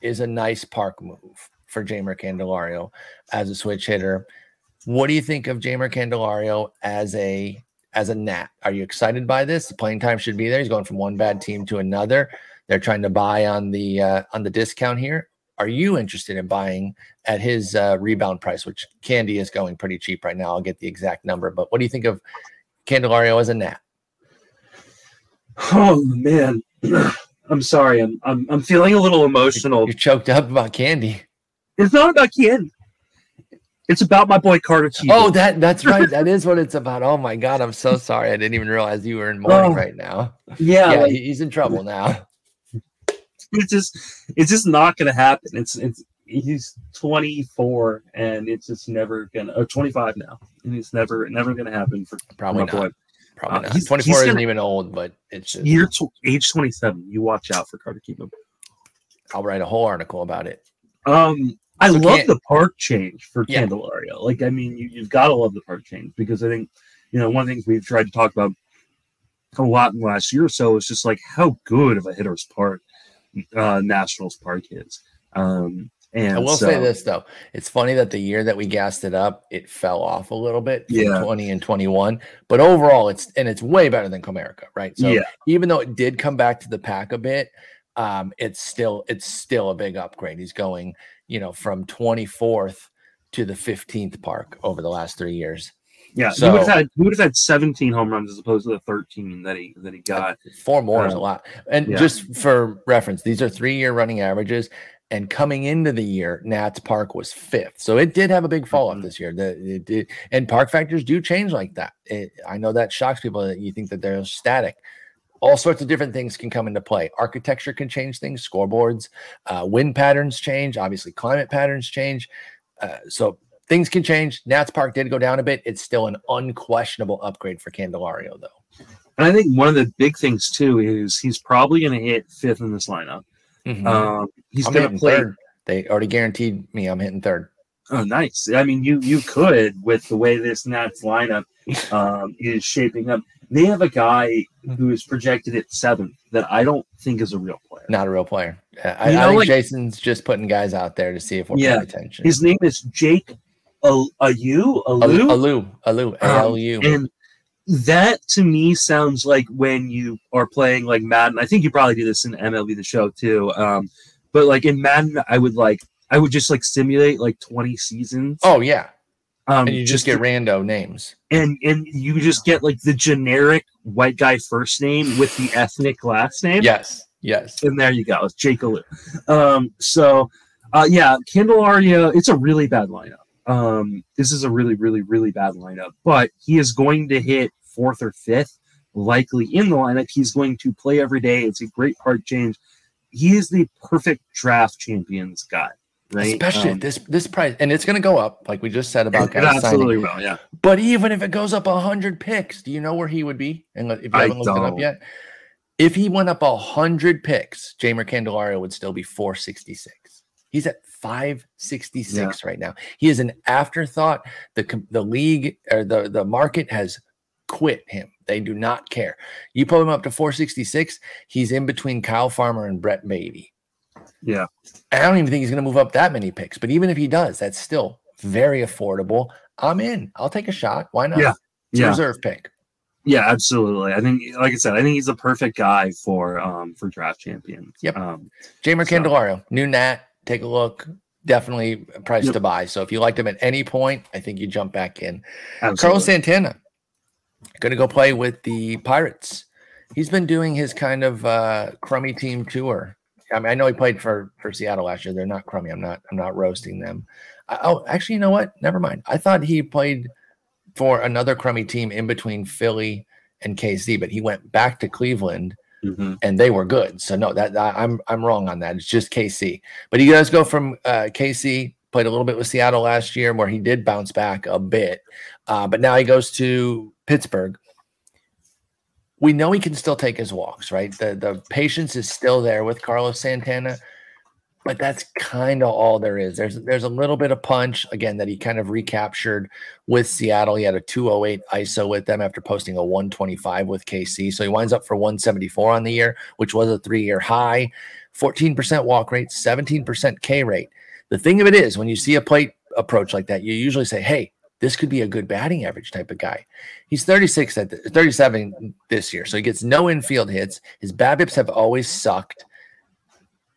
is a nice park move for Jeimer Candelario as a switch hitter. What do you think of Jeimer Candelario as a as a Nat? Are you excited by this? The playing time should be there. He's going from one bad team to another. They're trying to buy on the uh, on the discount here. Are you interested in buying at his uh, rebound price, which Candy is going pretty cheap right now? I'll get the exact number, but what do you think of Candelario as a Nat? Oh man, I'm sorry. I'm I'm, I'm feeling a little emotional. You're choked up about Candy. It's not about Candy. It's about my boy Carter Kieboom. Oh, that that's right. That is what it's about. Oh my God, I'm so sorry. I didn't even realize you were in mourning oh, right now. Yeah, yeah like, he's in trouble now. It's just, it's just not going to happen. It's, it's, he's twenty-four and it's just never going to, or twenty-five now. And it's never, never going to happen for probably not. Boy. Probably uh, not. He's, twenty-four he's gonna, isn't even old, but it's just, year to, age twenty-seven. You watch out for Carter Kieboom. I'll write a whole article about it. Um, I so love the park change for yeah. Candelario. Like, I mean, you, you've got to love the park change because I think, you know, one of the things we've tried to talk about a lot in the last year or so is just like how good of a hitter's park uh Nationals Park is. Um and I will so, say this though. It's funny that the year that we gassed it up, it fell off a little bit yeah. in twenty and twenty-one. But overall it's and it's way better than Comerica, right? So yeah. even though it did come back to the pack a bit, um it's still it's still a big upgrade. He's going, you know, from twenty-fourth to the fifteenth park over the last three years. Yeah, so, he would have had he would have had seventeen home runs as opposed to the thirteen that he that he got. Four more um, is a lot. And yeah. just for reference, these are three-year running averages. And coming into the year, Nats Park was fifth, so it did have a big fall off this year. The it did, and park factors do change like that. It, I know that shocks people that you think that they're static. all sorts of different things can come into play. Architecture can change things, scoreboards, uh, wind patterns change, obviously climate patterns change. Uh, so things can change. Nats Park did go down a bit. It's still an unquestionable upgrade for Candelario, though. And I think one of the big things, too, is he's probably going to hit fifth in this lineup. Mm-hmm. Um, he's going to play. Third. They already guaranteed me I'm hitting third. Oh, nice. I mean, you you could with the way this Nats lineup um, is shaping up. They have a guy who is projected at seventh that I don't think is a real player. Not a real player. I, you know, I think like, Jason's just putting guys out there to see if we're yeah, paying attention. His name is Jake Alou. Alou. Alou. Alou. And that to me sounds like when you are playing like Madden. I think you probably do this in M L B The Show too. Um, but like in Madden, I would like I would just like simulate like twenty seasons. Oh yeah. Um, and you just, just get rando names, and and you just get like the generic white guy first name with the ethnic last name. Yes, yes. And there you go. It's Jake Alou. Um, so, uh, yeah, Candelario. It's a really bad lineup. Um, this is a really, really, really bad lineup. But he is going to hit fourth or fifth, likely in the lineup. He's going to play every day. It's a great part change. He is the perfect draft champions guy. Right? Especially um, at this this price, and it's going to go up, like we just said about guys absolutely signing. Will, yeah. But even if it goes up a hundred picks, do you know where he would be? And if you I haven't don't. looked it up yet, if he went up a hundred picks, Jeimer Candelario would still be four sixty six. He's at five sixty six yeah. right now. He is an afterthought. The the league or the the market has quit him. They do not care. You put him up to four sixty six. He's in between Kyle Farmer and Brett Beatty. Yeah, I don't even think he's going to move up that many picks. But even if he does, that's still very affordable. I'm in. I'll take a shot. Why not? Yeah, it's yeah. a reserve pick. Yeah, absolutely. I think, like I said, I think he's the perfect guy for um, for draft champions. Yep. Um, Jeimer so. Candelario, new Nat. Take a look. Definitely price yep. to buy. So if you liked him at any point, I think you jump back in. Absolutely. Carlos Santana, going to go play with the Pirates. He's been doing his kind of uh, crummy team tour. I mean, I know he played for, for Seattle last year. They're not crummy. I'm not. I'm not roasting them. I, oh, actually, you know what? Never mind. I thought he played for another crummy team in between Philly and K C, but he went back to Cleveland, mm-hmm. and they were good. So no, that I, I'm I'm wrong on that. It's just K C. But he does go from uh, K C. Played a little bit with Seattle last year, where he did bounce back a bit, uh, but now he goes to Pittsburgh. We know he can still take his walks, right? The the patience is still there with Carlos Santana, but that's kind of all there is. There's there's a little bit of punch, again, that he kind of recaptured with Seattle. He had a two oh eight I S O with them after posting a one twenty-five with K C. So he winds up for one seventy-four on the year, which was a three-year high. fourteen percent walk rate, seventeen percent K rate. The thing of it is, when you see a plate approach like that, you usually say, hey, this could be a good batting average type of guy. He's thirty-six at the, thirty-seven this year, so he gets no infield hits. His BABIPs have always sucked.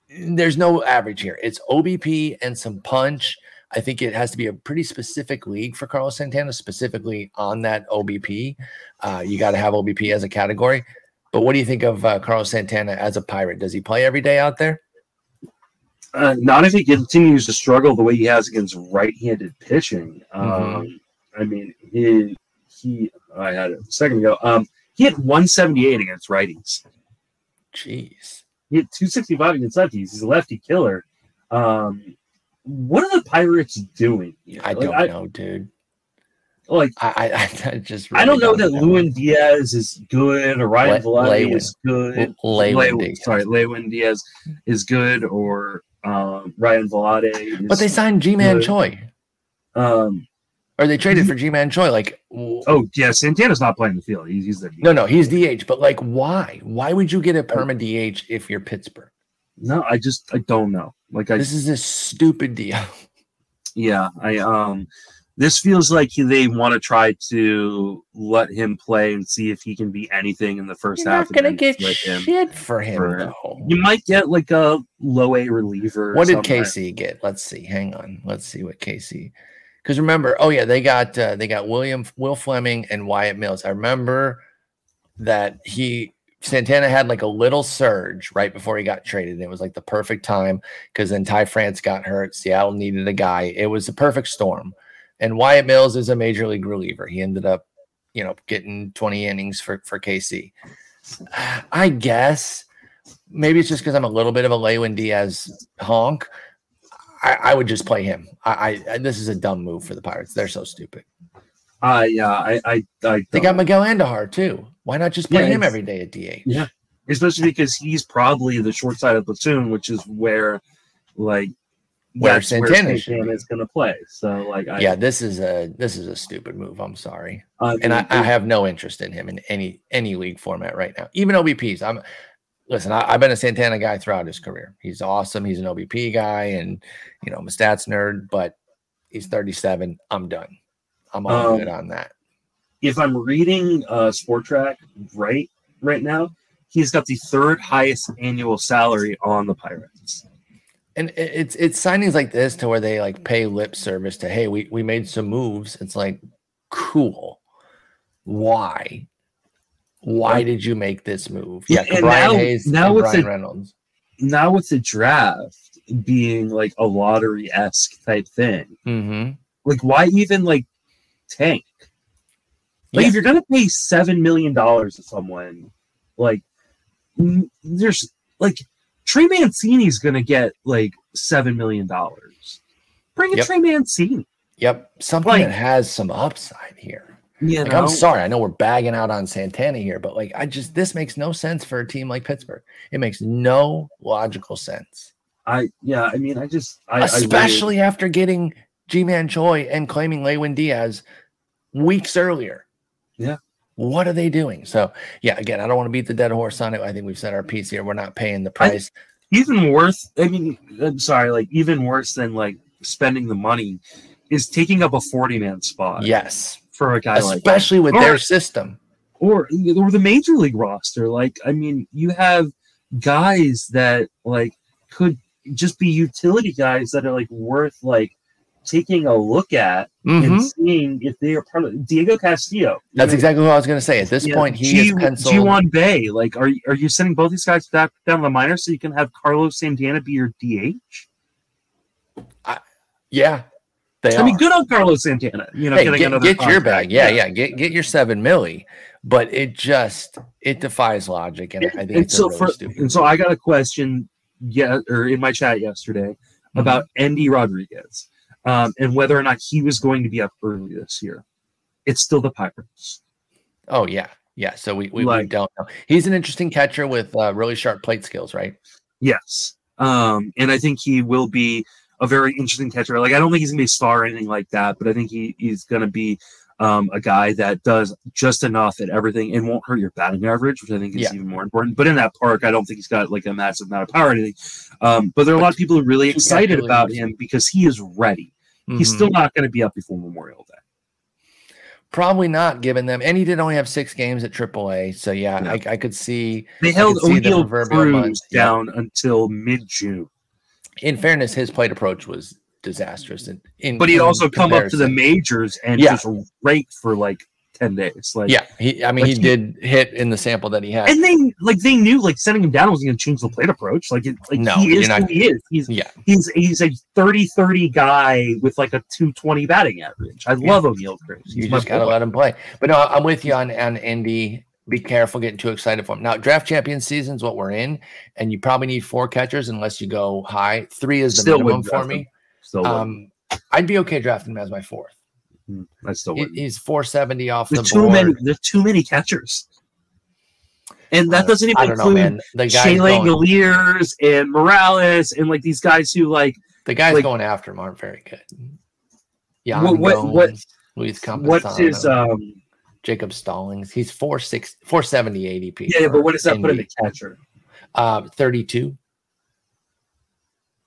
There's no average here. It's O B P and some punch. I think it has to be a pretty specific league for Carlos Santana, specifically on that O B P. Uh, you got to have O B P as a category. But what do you think of uh, Carlos Santana as a Pirate? Does he play every day out there? Uh, not if he continues to struggle the way he has against right-handed pitching. Um, mm-hmm. I mean, he, he I had it a second ago. Um, he hit one seventy-eight against righties. Jeez. He hit two sixty-five against lefties. He's a lefty killer. Um, what are the Pirates doing here? I like, don't I, know, dude. Like I, I, I just really I don't know don't that know. Lewin Diaz is good or Ryan Velarde is good. Lewin Diaz. Sorry, Lewin Diaz is good or Um, Ryan Velarde. But they signed Ji-Man Choi. Um, or they traded for Ji-Man Choi. Like, oh, yeah, Santana's not playing the field. He's, he's the D H. No, no, he's D H. But, like, why? Why would you get a perma D H if you're Pittsburgh? No, I just, I don't know. Like, I, This is a stupid deal. Yeah, I, um, this feels like they want to try to let him play and see if he can be anything in the first You're half. You're not going to get shit for him, for, though. You might get like a low A reliever. What did K C get? Let's see. Hang on. Let's see what K C. Because remember, oh yeah, they got uh, they got William Will Fleming and Wyatt Mills. I remember that he Santana had like a little surge right before he got traded. And it was like the perfect time because then Ty France got hurt. Seattle needed a guy. It was the perfect storm. And Wyatt Mills is a major league reliever. He ended up, you know, getting twenty innings for, for K C. I guess. Maybe it's just because I'm a little bit of a Lewin Diaz honk. I, I would just play him. I, I this is a dumb move for the Pirates. They're so stupid. Uh, yeah, I I I they got Miguel Andujar too. Why not just play yeah, him every day at D H? Yeah, especially because he's probably the short side of the platoon, which is where like where, where Santana, Santana is going to play. So like, I, yeah, this is a this is a stupid move. I'm sorry, uh, and I, I have no interest in him in any any league format right now. Even O B Ps, I'm. Listen, I, I've been a Santana guy throughout his career. He's awesome. He's an O B P guy, and you know, I'm a stats nerd. But he's thirty-seven. I'm done. I'm all um, good on that. If I'm reading uh, SportTrack right right now, he's got the third highest annual salary on the Pirates. And it's it's signings like this to where they like pay lip service to, hey, we we made some moves. It's like, cool. Why? Why did you make this move? Yeah, and Brian now, Hayes now and Brian a, Reynolds. Now with the draft being like a lottery-esque type thing, mm-hmm. like why even like tank? Like yeah. if you're gonna pay seven million dollars to someone, like there's like Trey Mancini's gonna get like seven million dollars. Bring in yep. Trey Mancini. Yep, something like, that has some upside here. You like, I'm sorry. I know we're bagging out on Santana here, but like, I just this makes no sense for a team like Pittsburgh. It makes no logical sense. I yeah. I mean, I just I, especially I really, after getting Ji-Man Choi and claiming Lewin Diaz weeks earlier. Yeah. What are they doing? So yeah. Again, I don't want to beat the dead horse on it. I think we've said our piece here. We're not paying the price. I, even worse. I mean, I'm sorry. Like even worse than like spending the money is taking up a forty man spot. Yes. For a guy especially like especially with or, their system or or the major league roster, like I mean, you have guys that like could just be utility guys that are like worth like taking a look at mm-hmm. and seeing if they are part of Diego Castillo. That's know? exactly what I was going to say. At this yeah, point, he G- is penciled. G one Bay, like are are you sending both these guys back down to the minors so you can have Carlos Santana be your D H? I, yeah. I mean, good on Carlos Santana. You know, hey, getting get, another get your bag, yeah, yeah, yeah. Get get your seven milli, but it just it defies logic, and it, I think and it's so really for, stupid. And so I got a question, yeah, or in my chat yesterday mm-hmm. about Endy Rodriguez um, and whether or not he was going to be up early this year. It's still the Pirates. Oh yeah, yeah. So we we, like, we don't know. He's an interesting catcher with uh, really sharp plate skills, right? Yes, um, and I think he will be a very interesting catcher. Like, I don't think he's going to be a star or anything like that, but I think he, he's going to be um, a guy that does just enough at everything and won't hurt your batting average, which I think is yeah. even more important. But in that park, I don't think he's got, like, a massive amount of power or anything. Um, but there are a lot of people who are really excited about him because he is ready. Mm-hmm. He's still not going to be up before Memorial Day. Probably not, given them. And he did only have six games at triple A. So, yeah, yeah. I, I could see. They held O'Neill Cruz down yeah. until mid-June. In fairness, his plate approach was disastrous, and in, but he'd in also come up to the majors and yeah. just rake for like ten days. Like, yeah, he, I mean, like he, he did hit in the sample that he had, and they like they knew like sending him down wasn't going to change the plate approach. Like, it, like no, he is not, who he is. He's yeah. he's he's a thirty thirty guy with like a two twenty batting average. I yeah. love O'Neill Cruz. You just gotta boy. let him play. But no, I'm with you on on Endy. Be careful getting too excited for him. Now, draft champion season's what we're in, and you probably need four catchers unless you go high. Three is the Still minimum for me. Still um, I'd be okay drafting him as my fourth. I still wouldn't. He's four seventy off the, the too board. Many, there are too many catchers. And that doesn't even include Shane Langoliers and Morales and, like, these guys who, like... The guys like, going after him aren't very good. Yeah, what, what, what, Luis Campuzano. What's his... Um, Jacob Stallings, he's four sixty, four seventy A D P. Yeah, but what does that put in the catcher? Uh, thirty-two.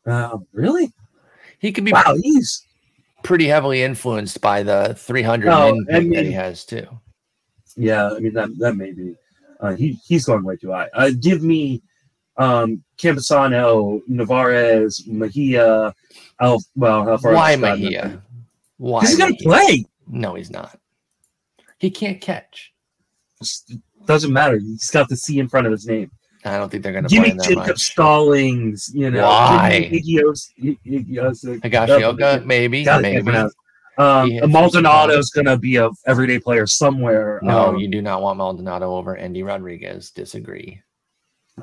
Uh, really? He could be wow, pretty, he's... pretty heavily influenced by the three hundred oh, I mean, that he has, too. Yeah, I mean, that that may be. Uh, he, he's going way too high. Uh, give me um, Campuzano, Nevarez, Mejia. I'll, well, how far Why Mejia? Why? He's going to play. No, he's not. He can't catch. Doesn't matter. He's got the C in front of his name. I don't think they're going to play him that much. Give me Jacob Stallings. You know, why? Higashioka, maybe. Maybe. Um, yeah, Maldonado's going to be an everyday player somewhere. No, um, you do not want Maldonado over Endy Rodriguez. Disagree.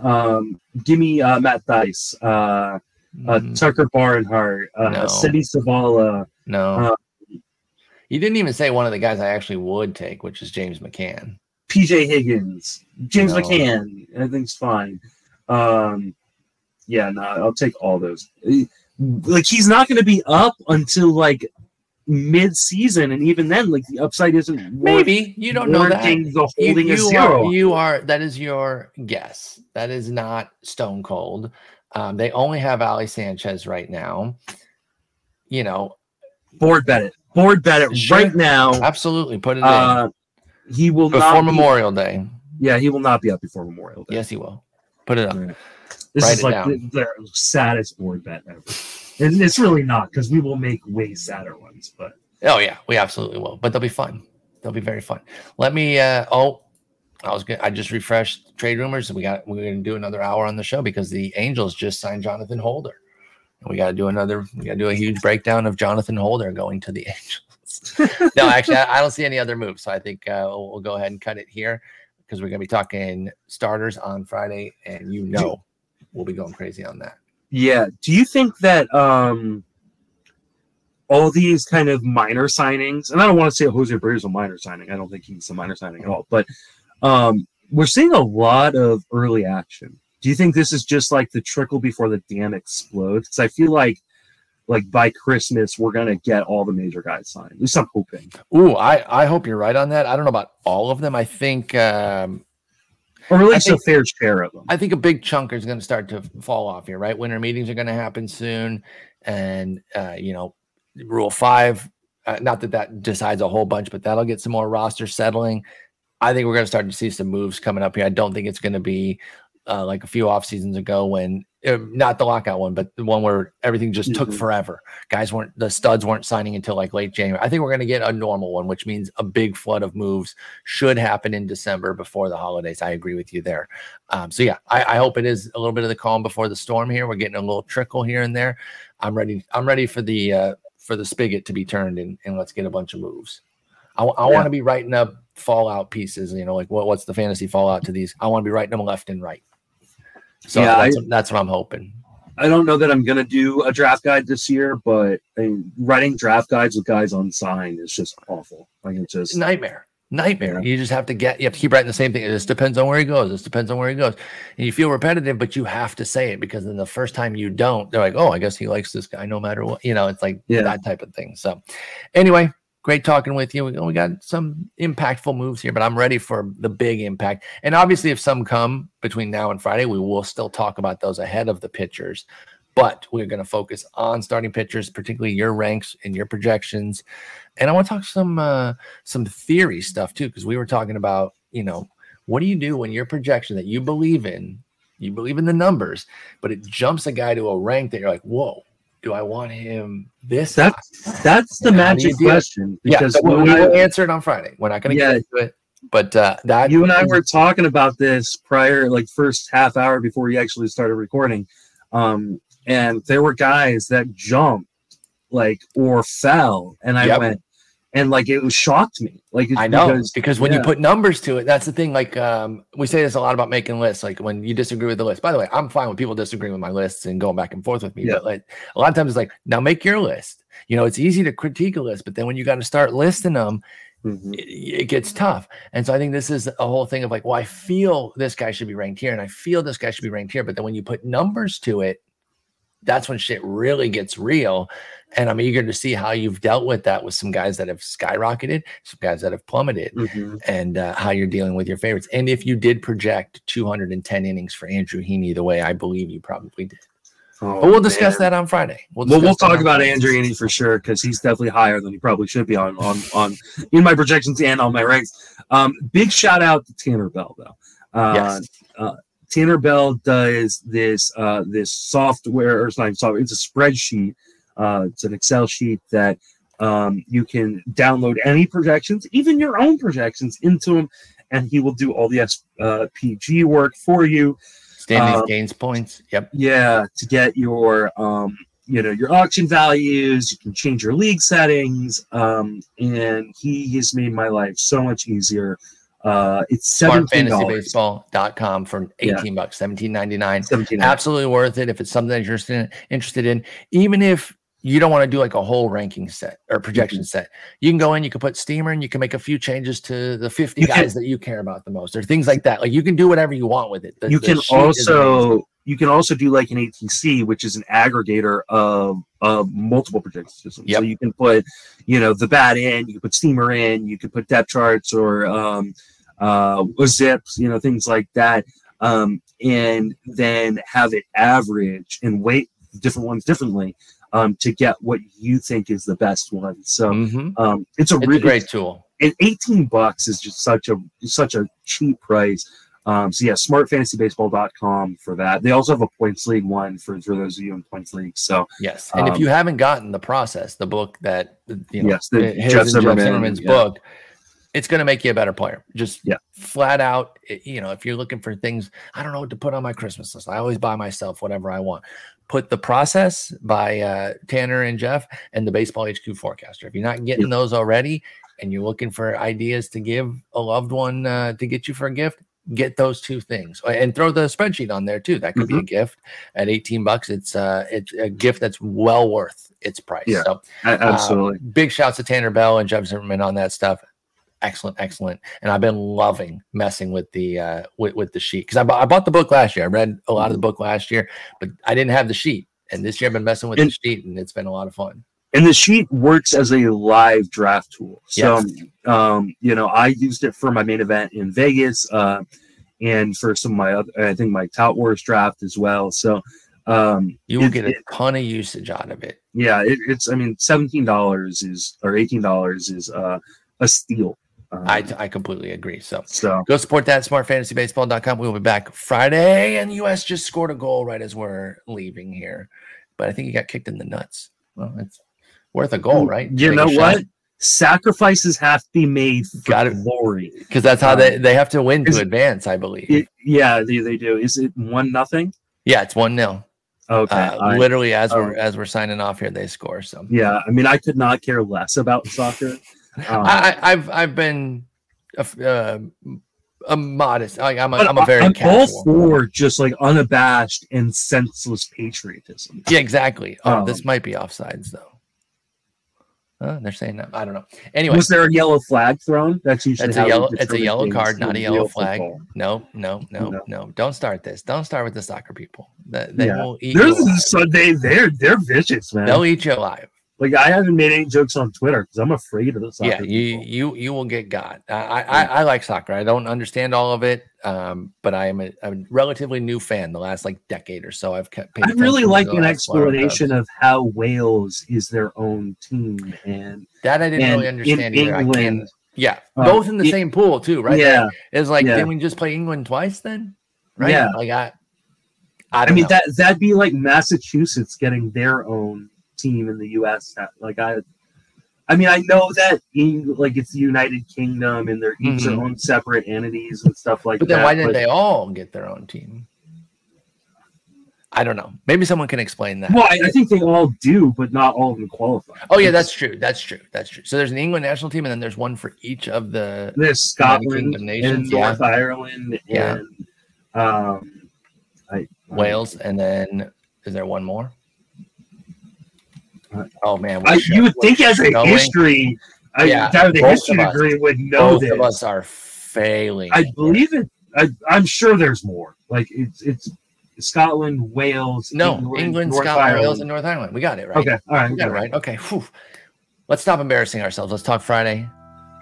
Um, give me uh, Matt Theis, uh, mm. uh, Tucker Barnhart, uh, no. Cindy Savala. No. Uh, you didn't even say one of the guys I actually would take, which is James McCann. P J. Higgins. James no. McCann. Everything's fine. Um, yeah, no, I'll take all those. Like, he's not going to be up until, like, mid-season, and even then, like, the upside isn't maybe you don't know that the holding you, you, a zero. Are, you are that is your guess. That is not stone cold. Um, they only have Ali Sanchez right now. You know, board bet it, board bet it sure. right now. Absolutely, put it uh, in. He will before not Memorial be, Day. Yeah, he will not be up before Memorial Day. Yes, he will. Put it up. Right. This Write is like the, the saddest board bet ever. And it's really not, because we will make way sadder ones. But oh yeah, we absolutely will. But they'll be fun. They'll be very fun. Let me. Uh, oh, I was gonna. I just refreshed trade rumors. We got. We're gonna do another hour on the show because the Angels just signed Jonathan Holder, and we got to do another. We got to do a huge breakdown of Jonathan Holder going to the Angels. No, actually, I, I don't see any other moves. So I think uh, we'll, we'll go ahead and cut it here because we're gonna be talking starters on Friday, and you know, we'll be going crazy on that. Yeah. Do you think that um, all these kind of minor signings, and I don't want to say Jose Abreu is a minor signing. I don't think he's a minor signing at all. But um, we're seeing a lot of early action. Do you think this is just like the trickle before the dam explodes? Because I feel like, like by Christmas, we're going to get all the major guys signed. At least I'm hoping. Ooh, I, I hope you're right on that. I don't know about all of them. I think... Um... Or at least a fair share of them. I think a big chunk is going to start to fall off here, right? Winter meetings are going to happen soon. And, uh, you know, Rule five, uh, not that that decides a whole bunch, but that'll get some more roster settling. I think we're going to start to see some moves coming up here. I don't think it's going to be uh, like a few off seasons ago when, uh, not the lockout one, but the one where everything just mm-hmm. took forever. Guys weren't, the studs weren't signing until like late January. I think we're going to get a normal one, which means a big flood of moves should happen in December before the holidays. I agree with you there. Um, so yeah, I, I hope it is a little bit of the calm before the storm here. We're getting a little trickle here and there. I'm ready. I'm ready for the, uh, for the spigot to be turned and, and let's get a bunch of moves. I, I yeah. want to be writing up fallout pieces, you know, like what, what's the fantasy fallout to these? I want to be writing them left and right. So yeah, that's, I, that's what I'm hoping. I don't know that I'm going to do a draft guide this year, but I mean, writing draft guides with guys unsigned is just awful. Like it's just nightmare, nightmare. Yeah. You just have to get, you have to keep writing the same thing. It just depends on where he goes. It depends on where he goes. And you feel repetitive, but you have to say it because then the first time you don't, they're like, oh, I guess he likes this guy no matter what, you know, it's like yeah. that type of thing. So anyway, great talking with you. We, we got some impactful moves here, but I'm ready for the big impact. And obviously, if some come between now and Friday, we will still talk about those ahead of the pitchers. But we're going to focus on starting pitchers, particularly your ranks and your projections. And I want to talk some uh, some theory stuff, too, because we were talking about, you know, what do you do when your projection that you believe in, you believe in the numbers, but it jumps a guy to a rank that you're like, whoa. Do I want him this? That's high? That's the and magic question. Because yeah, so we will answer it on Friday. We're not going to yeah, get into it. But uh, that you and I were talking about this prior, like first half hour before we actually started recording. Um, and there were guys that jumped, like or fell, and I yep. went, and like it was shocked me. Like I know because, because when yeah. you put numbers to it, that's the thing. Like um, we say this a lot about making lists. Like when you disagree with the list. By the way, I'm fine with people disagreeing with my lists and going back and forth with me. Yeah. But like a lot of times, it's like now make your list. You know, it's easy to critique a list, but then when you got to start listing them, mm-hmm. it, it gets tough. And so I think this is a whole thing of like, well, I feel this guy should be ranked here, and I feel this guy should be ranked here. But then when you put numbers to it, that's when shit really gets real. And I'm eager to see how you've dealt with that with some guys that have skyrocketed, some guys that have plummeted, mm-hmm. and uh, how you're dealing with your favorites. And if you did project two hundred ten innings for Andrew Heaney the way I believe you probably did. Oh, but we'll discuss man. that on Friday. We'll, well, we'll talk about Friday. Andrew Heaney for sure because he's definitely higher than he probably should be on on, on in my projections and on my ranks. Um, big shout out to Tanner Bell, though. Uh, yes. Uh, Tanner Bell does this uh, this software, or it's not even software, it's a spreadsheet. Uh, it's an Excel sheet that um, you can download any projections, even your own projections, into him, and he will do all the S P G work for you. Standings, um, gains, points. Yep. Yeah, to get your um, you know, your auction values, you can change your league settings, um, and he has made my life so much easier. Uh, it's smart fantasy baseball dot com for eighteen yeah. bucks, seventeen ninety-nine. Absolutely worth it if it's something that you're interested in. Even if you don't want to do like a whole ranking set or projection mm-hmm. set, you can go in, you can put Steamer, and you can make a few changes to the fifty guys that you care about the most, or things like that. Like you can do whatever you want with it. The, you the can also you can also do like an A T C, which is an aggregator of of multiple projection systems. Yep. So you can put, you know, the bat in, you can put Steamer in, you can put depth charts or um. uh zips, you know, things like that, um and then have it average and weight different ones differently um to get what you think is the best one. So mm-hmm. um it's a it's really a great tool, and eighteen bucks is just such a such a cheap price. Um so yeah, smart fantasy baseball dot com for that. They also have a points league one for, for those of you in points league. So yes, and um, if you haven't gotten the process, the book that you know yes, the his Jeff Zimmerman, Jeff Zimmerman's yeah. book, it's going to make you a better player. Just yeah. flat out, you know, if you're looking for things, I don't know what to put on my Christmas list. I always buy myself whatever I want. Put The Process by uh, Tanner and Jeff and the Baseball H Q Forecaster. If you're not getting those already and you're looking for ideas to give a loved one uh, to get you for a gift, get those two things and throw the spreadsheet on there too. That could mm-hmm. be a gift at eighteen bucks. It's uh it's a gift that's well worth its price. Yeah, so, absolutely. Um, big shouts to Tanner Bell and Jeff Zimmerman on that stuff. Excellent, excellent, and I've been loving messing with the uh, with, with the sheet because I, bu- I bought the book last year. I read a lot of the book last year, but I didn't have the sheet, and this year I've been messing with and, the sheet, and it's been a lot of fun. And the sheet works as a live draft tool, so yes. um, you know, I used it for my main event in Vegas, uh, and for some of my other, I think my Tout Wars draft as well. So um, you will it, get a it, ton of usage out of it. Yeah, it, it's I mean, seventeen dollars is or eighteen dollars is uh, a steal. Um, I, I completely agree. So, so go support that, smart fantasy baseball dot com. We'll be back Friday, and the U S just scored a goal right as we're leaving here. But I think he got kicked in the nuts. Well, it's worth a goal, right? You Take know what? Sacrifices have to be made for got glory. Because that's how um, they, they have to win to it, advance, I believe. It, yeah, they, they do. Is it one nothing? Yeah, it's one nil. Okay. Uh, I, literally, as, uh, we're, as we're signing off here, they score. So yeah, I mean, I could not care less about soccer. Um, I, I've I've been a, uh, a modest. I, I'm a I'm a very I'm all for just like unabashed and senseless patriotism. Yeah, exactly. Oh, um, this might be offsides though. Uh, they're saying that. I don't know. Anyway, was there a yellow flag thrown? That's usually that's a yellow. It's a yellow card, not a yellow flag. No, no, no, no, no. Don't start this. Don't start with the soccer people. They, they yeah. will eat. There's a Sunday. They're they're vicious, man. They'll eat you alive. Like, I haven't made any jokes on Twitter because I'm afraid of the soccer. Yeah, you, you, you will get got. I, I, I, I like soccer. I don't understand all of it, um, but I am a, a relatively new fan the last, like, decade or so. I've kept I really like an explanation of how Wales is their own team. and That I didn't and really understand either. England, I can, yeah, uh, both in the it, same pool, too, right? Yeah. It's like, yeah. didn't we just play England twice then? Right? Yeah. Like, I, I, don't I mean, know. that that'd be like Massachusetts getting their own team in the U S Like I, I mean, I know that in, like it's the United Kingdom and they're each mm-hmm. their own separate entities and stuff like that. But then that, why didn't they all get their own team? I don't know. Maybe someone can explain that. Well, I, I think they all do, but not all of them qualify. Oh yeah, that's true. That's true. That's true. So there's an England national team, and then there's one for each of the there's Scotland nations, and North yeah. Ireland, yeah. and um, I, Wales, and then is there one more? Oh man! I, you would think as a history, I, yeah, that the history degree would know both this. Both of us are failing. I believe it. I, I'm sure there's more. Like it's it's Scotland, Wales, no, England, England Scotland, Ireland. Wales, and North Ireland. We got it right. Okay, all right, we got it right. Okay, whew. Let's stop embarrassing ourselves. Let's talk Friday,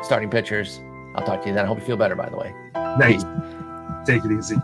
starting pitchers. I'll talk to you then. I hope you feel better. By the way, nice. Take it easy.